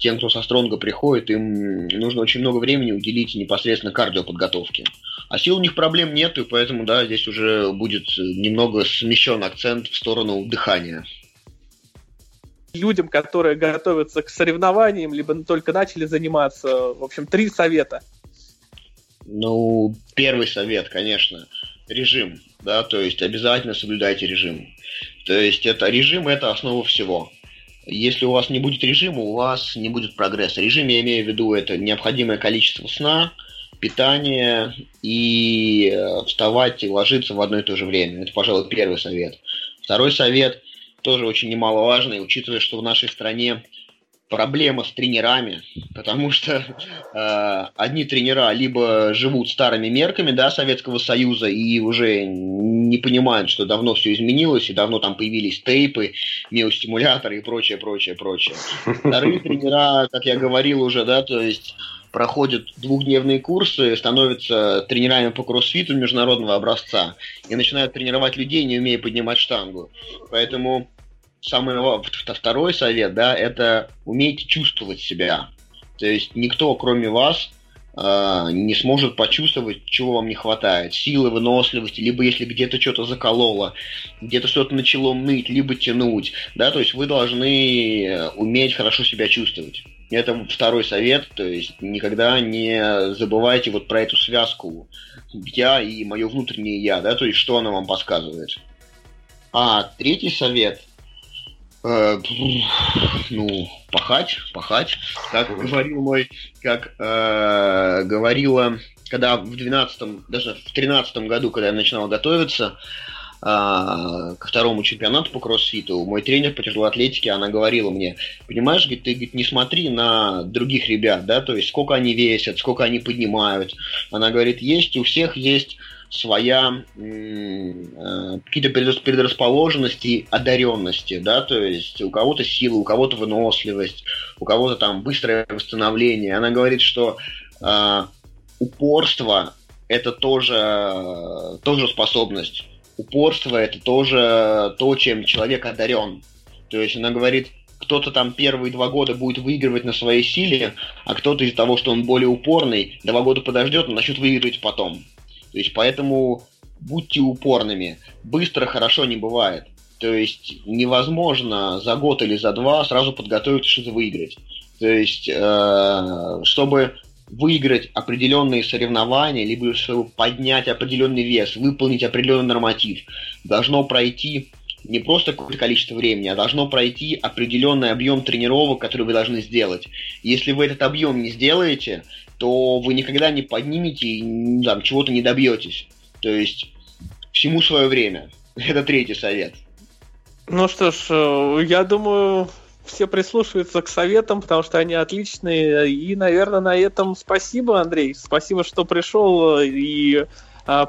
тем, кто со стронга приходит, им нужно очень много времени уделить непосредственно кардиоподготовке. А сил у них проблем нет, и поэтому, да, здесь уже будет немного смещен акцент в сторону дыхания. Людям, которые готовятся к соревнованиям, либо только начали заниматься, в общем, 3 совета. Ну, первый совет, конечно, режим, да, то есть обязательно соблюдайте режим. То есть это режим – это основа всего. Если у вас не будет режима, у вас не будет прогресса. Режим, я имею в виду, это необходимое количество сна, питание и вставать и ложиться в одно и то же время. Это, пожалуй, первый совет. Второй совет – тоже очень немаловажный, учитывая, что в нашей стране проблема с тренерами, потому что одни тренера либо живут старыми мерками, да, Советского Союза, и уже не понимают, что давно все изменилось, и давно там появились тейпы, миостимуляторы и прочее, прочее, прочее. Вторые тренера, как я говорил уже, да, то есть проходят двухдневные курсы, становятся тренерами по кроссфиту международного образца и начинают тренировать людей, не умея поднимать штангу. Поэтому второй совет, да, это умейте чувствовать себя. То есть никто, кроме вас, не сможет почувствовать, чего вам не хватает. Силы, выносливости, либо если где-то что-то закололо, где-то что-то начало ныть, либо тянуть. Да, то есть вы должны уметь хорошо себя чувствовать. Это второй совет, то есть никогда не забывайте вот про эту связку «я» и «мое внутреннее я», да, то есть что оно вам подсказывает. А третий совет... пахать. Как говорил мой, говорила, когда в 12-м, даже в 13-м году, когда я начинал готовиться ко второму чемпионату по кроссфиту, мой тренер по тяжелой атлетике, она говорила мне: понимаешь, говорит, ты, говорит, не смотри на других ребят, да, то есть сколько они весят, сколько они поднимают. Она говорит, есть, у всех есть своя какие-то предрасположенности, одаренности, да, то есть у кого-то сила, у кого-то выносливость, у кого-то там быстрое восстановление. Она говорит, что упорство – это тоже способность. Упорство – это тоже то, чем человек одарен. То есть она говорит, кто-то там первые 2 года будет выигрывать на своей силе, а кто-то из-за того, что он более упорный, 2 года подождет, он начнет выигрывать потом. То есть поэтому будьте упорными. Быстро хорошо не бывает. То есть невозможно за год или за 2 сразу подготовиться, что-то выиграть. То есть чтобы выиграть определенные соревнования, либо чтобы поднять определенный вес, выполнить определенный норматив, должно пройти не просто какое-то количество времени, а должно пройти определенный объем тренировок, который вы должны сделать. Если вы этот объем не сделаете, то вы никогда не поднимете и там чего-то не добьетесь. То есть всему свое время. Это третий совет. Ну что ж, я думаю, все прислушиваются к советам, потому что они отличные. И, наверное, на этом спасибо, Андрей. Спасибо, что пришел и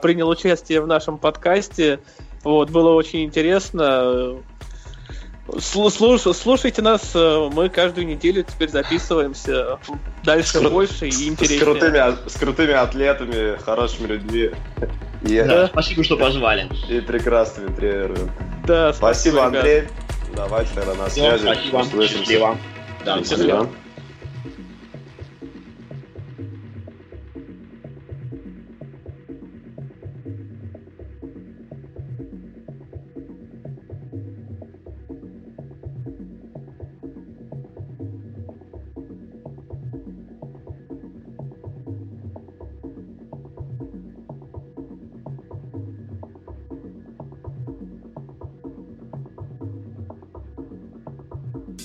принял участие в нашем подкасте. Вот, было очень интересно. Слушайте нас, мы каждую неделю теперь записываемся дальше, больше и интереснее. С крутыми атлетами, хорошими людьми. Да, спасибо, что позвали. И прекрасными тренерами. Да, спасибо, Андрей. Давайте тогда на связи. Спасибо. Счастливо. Да, счастливо.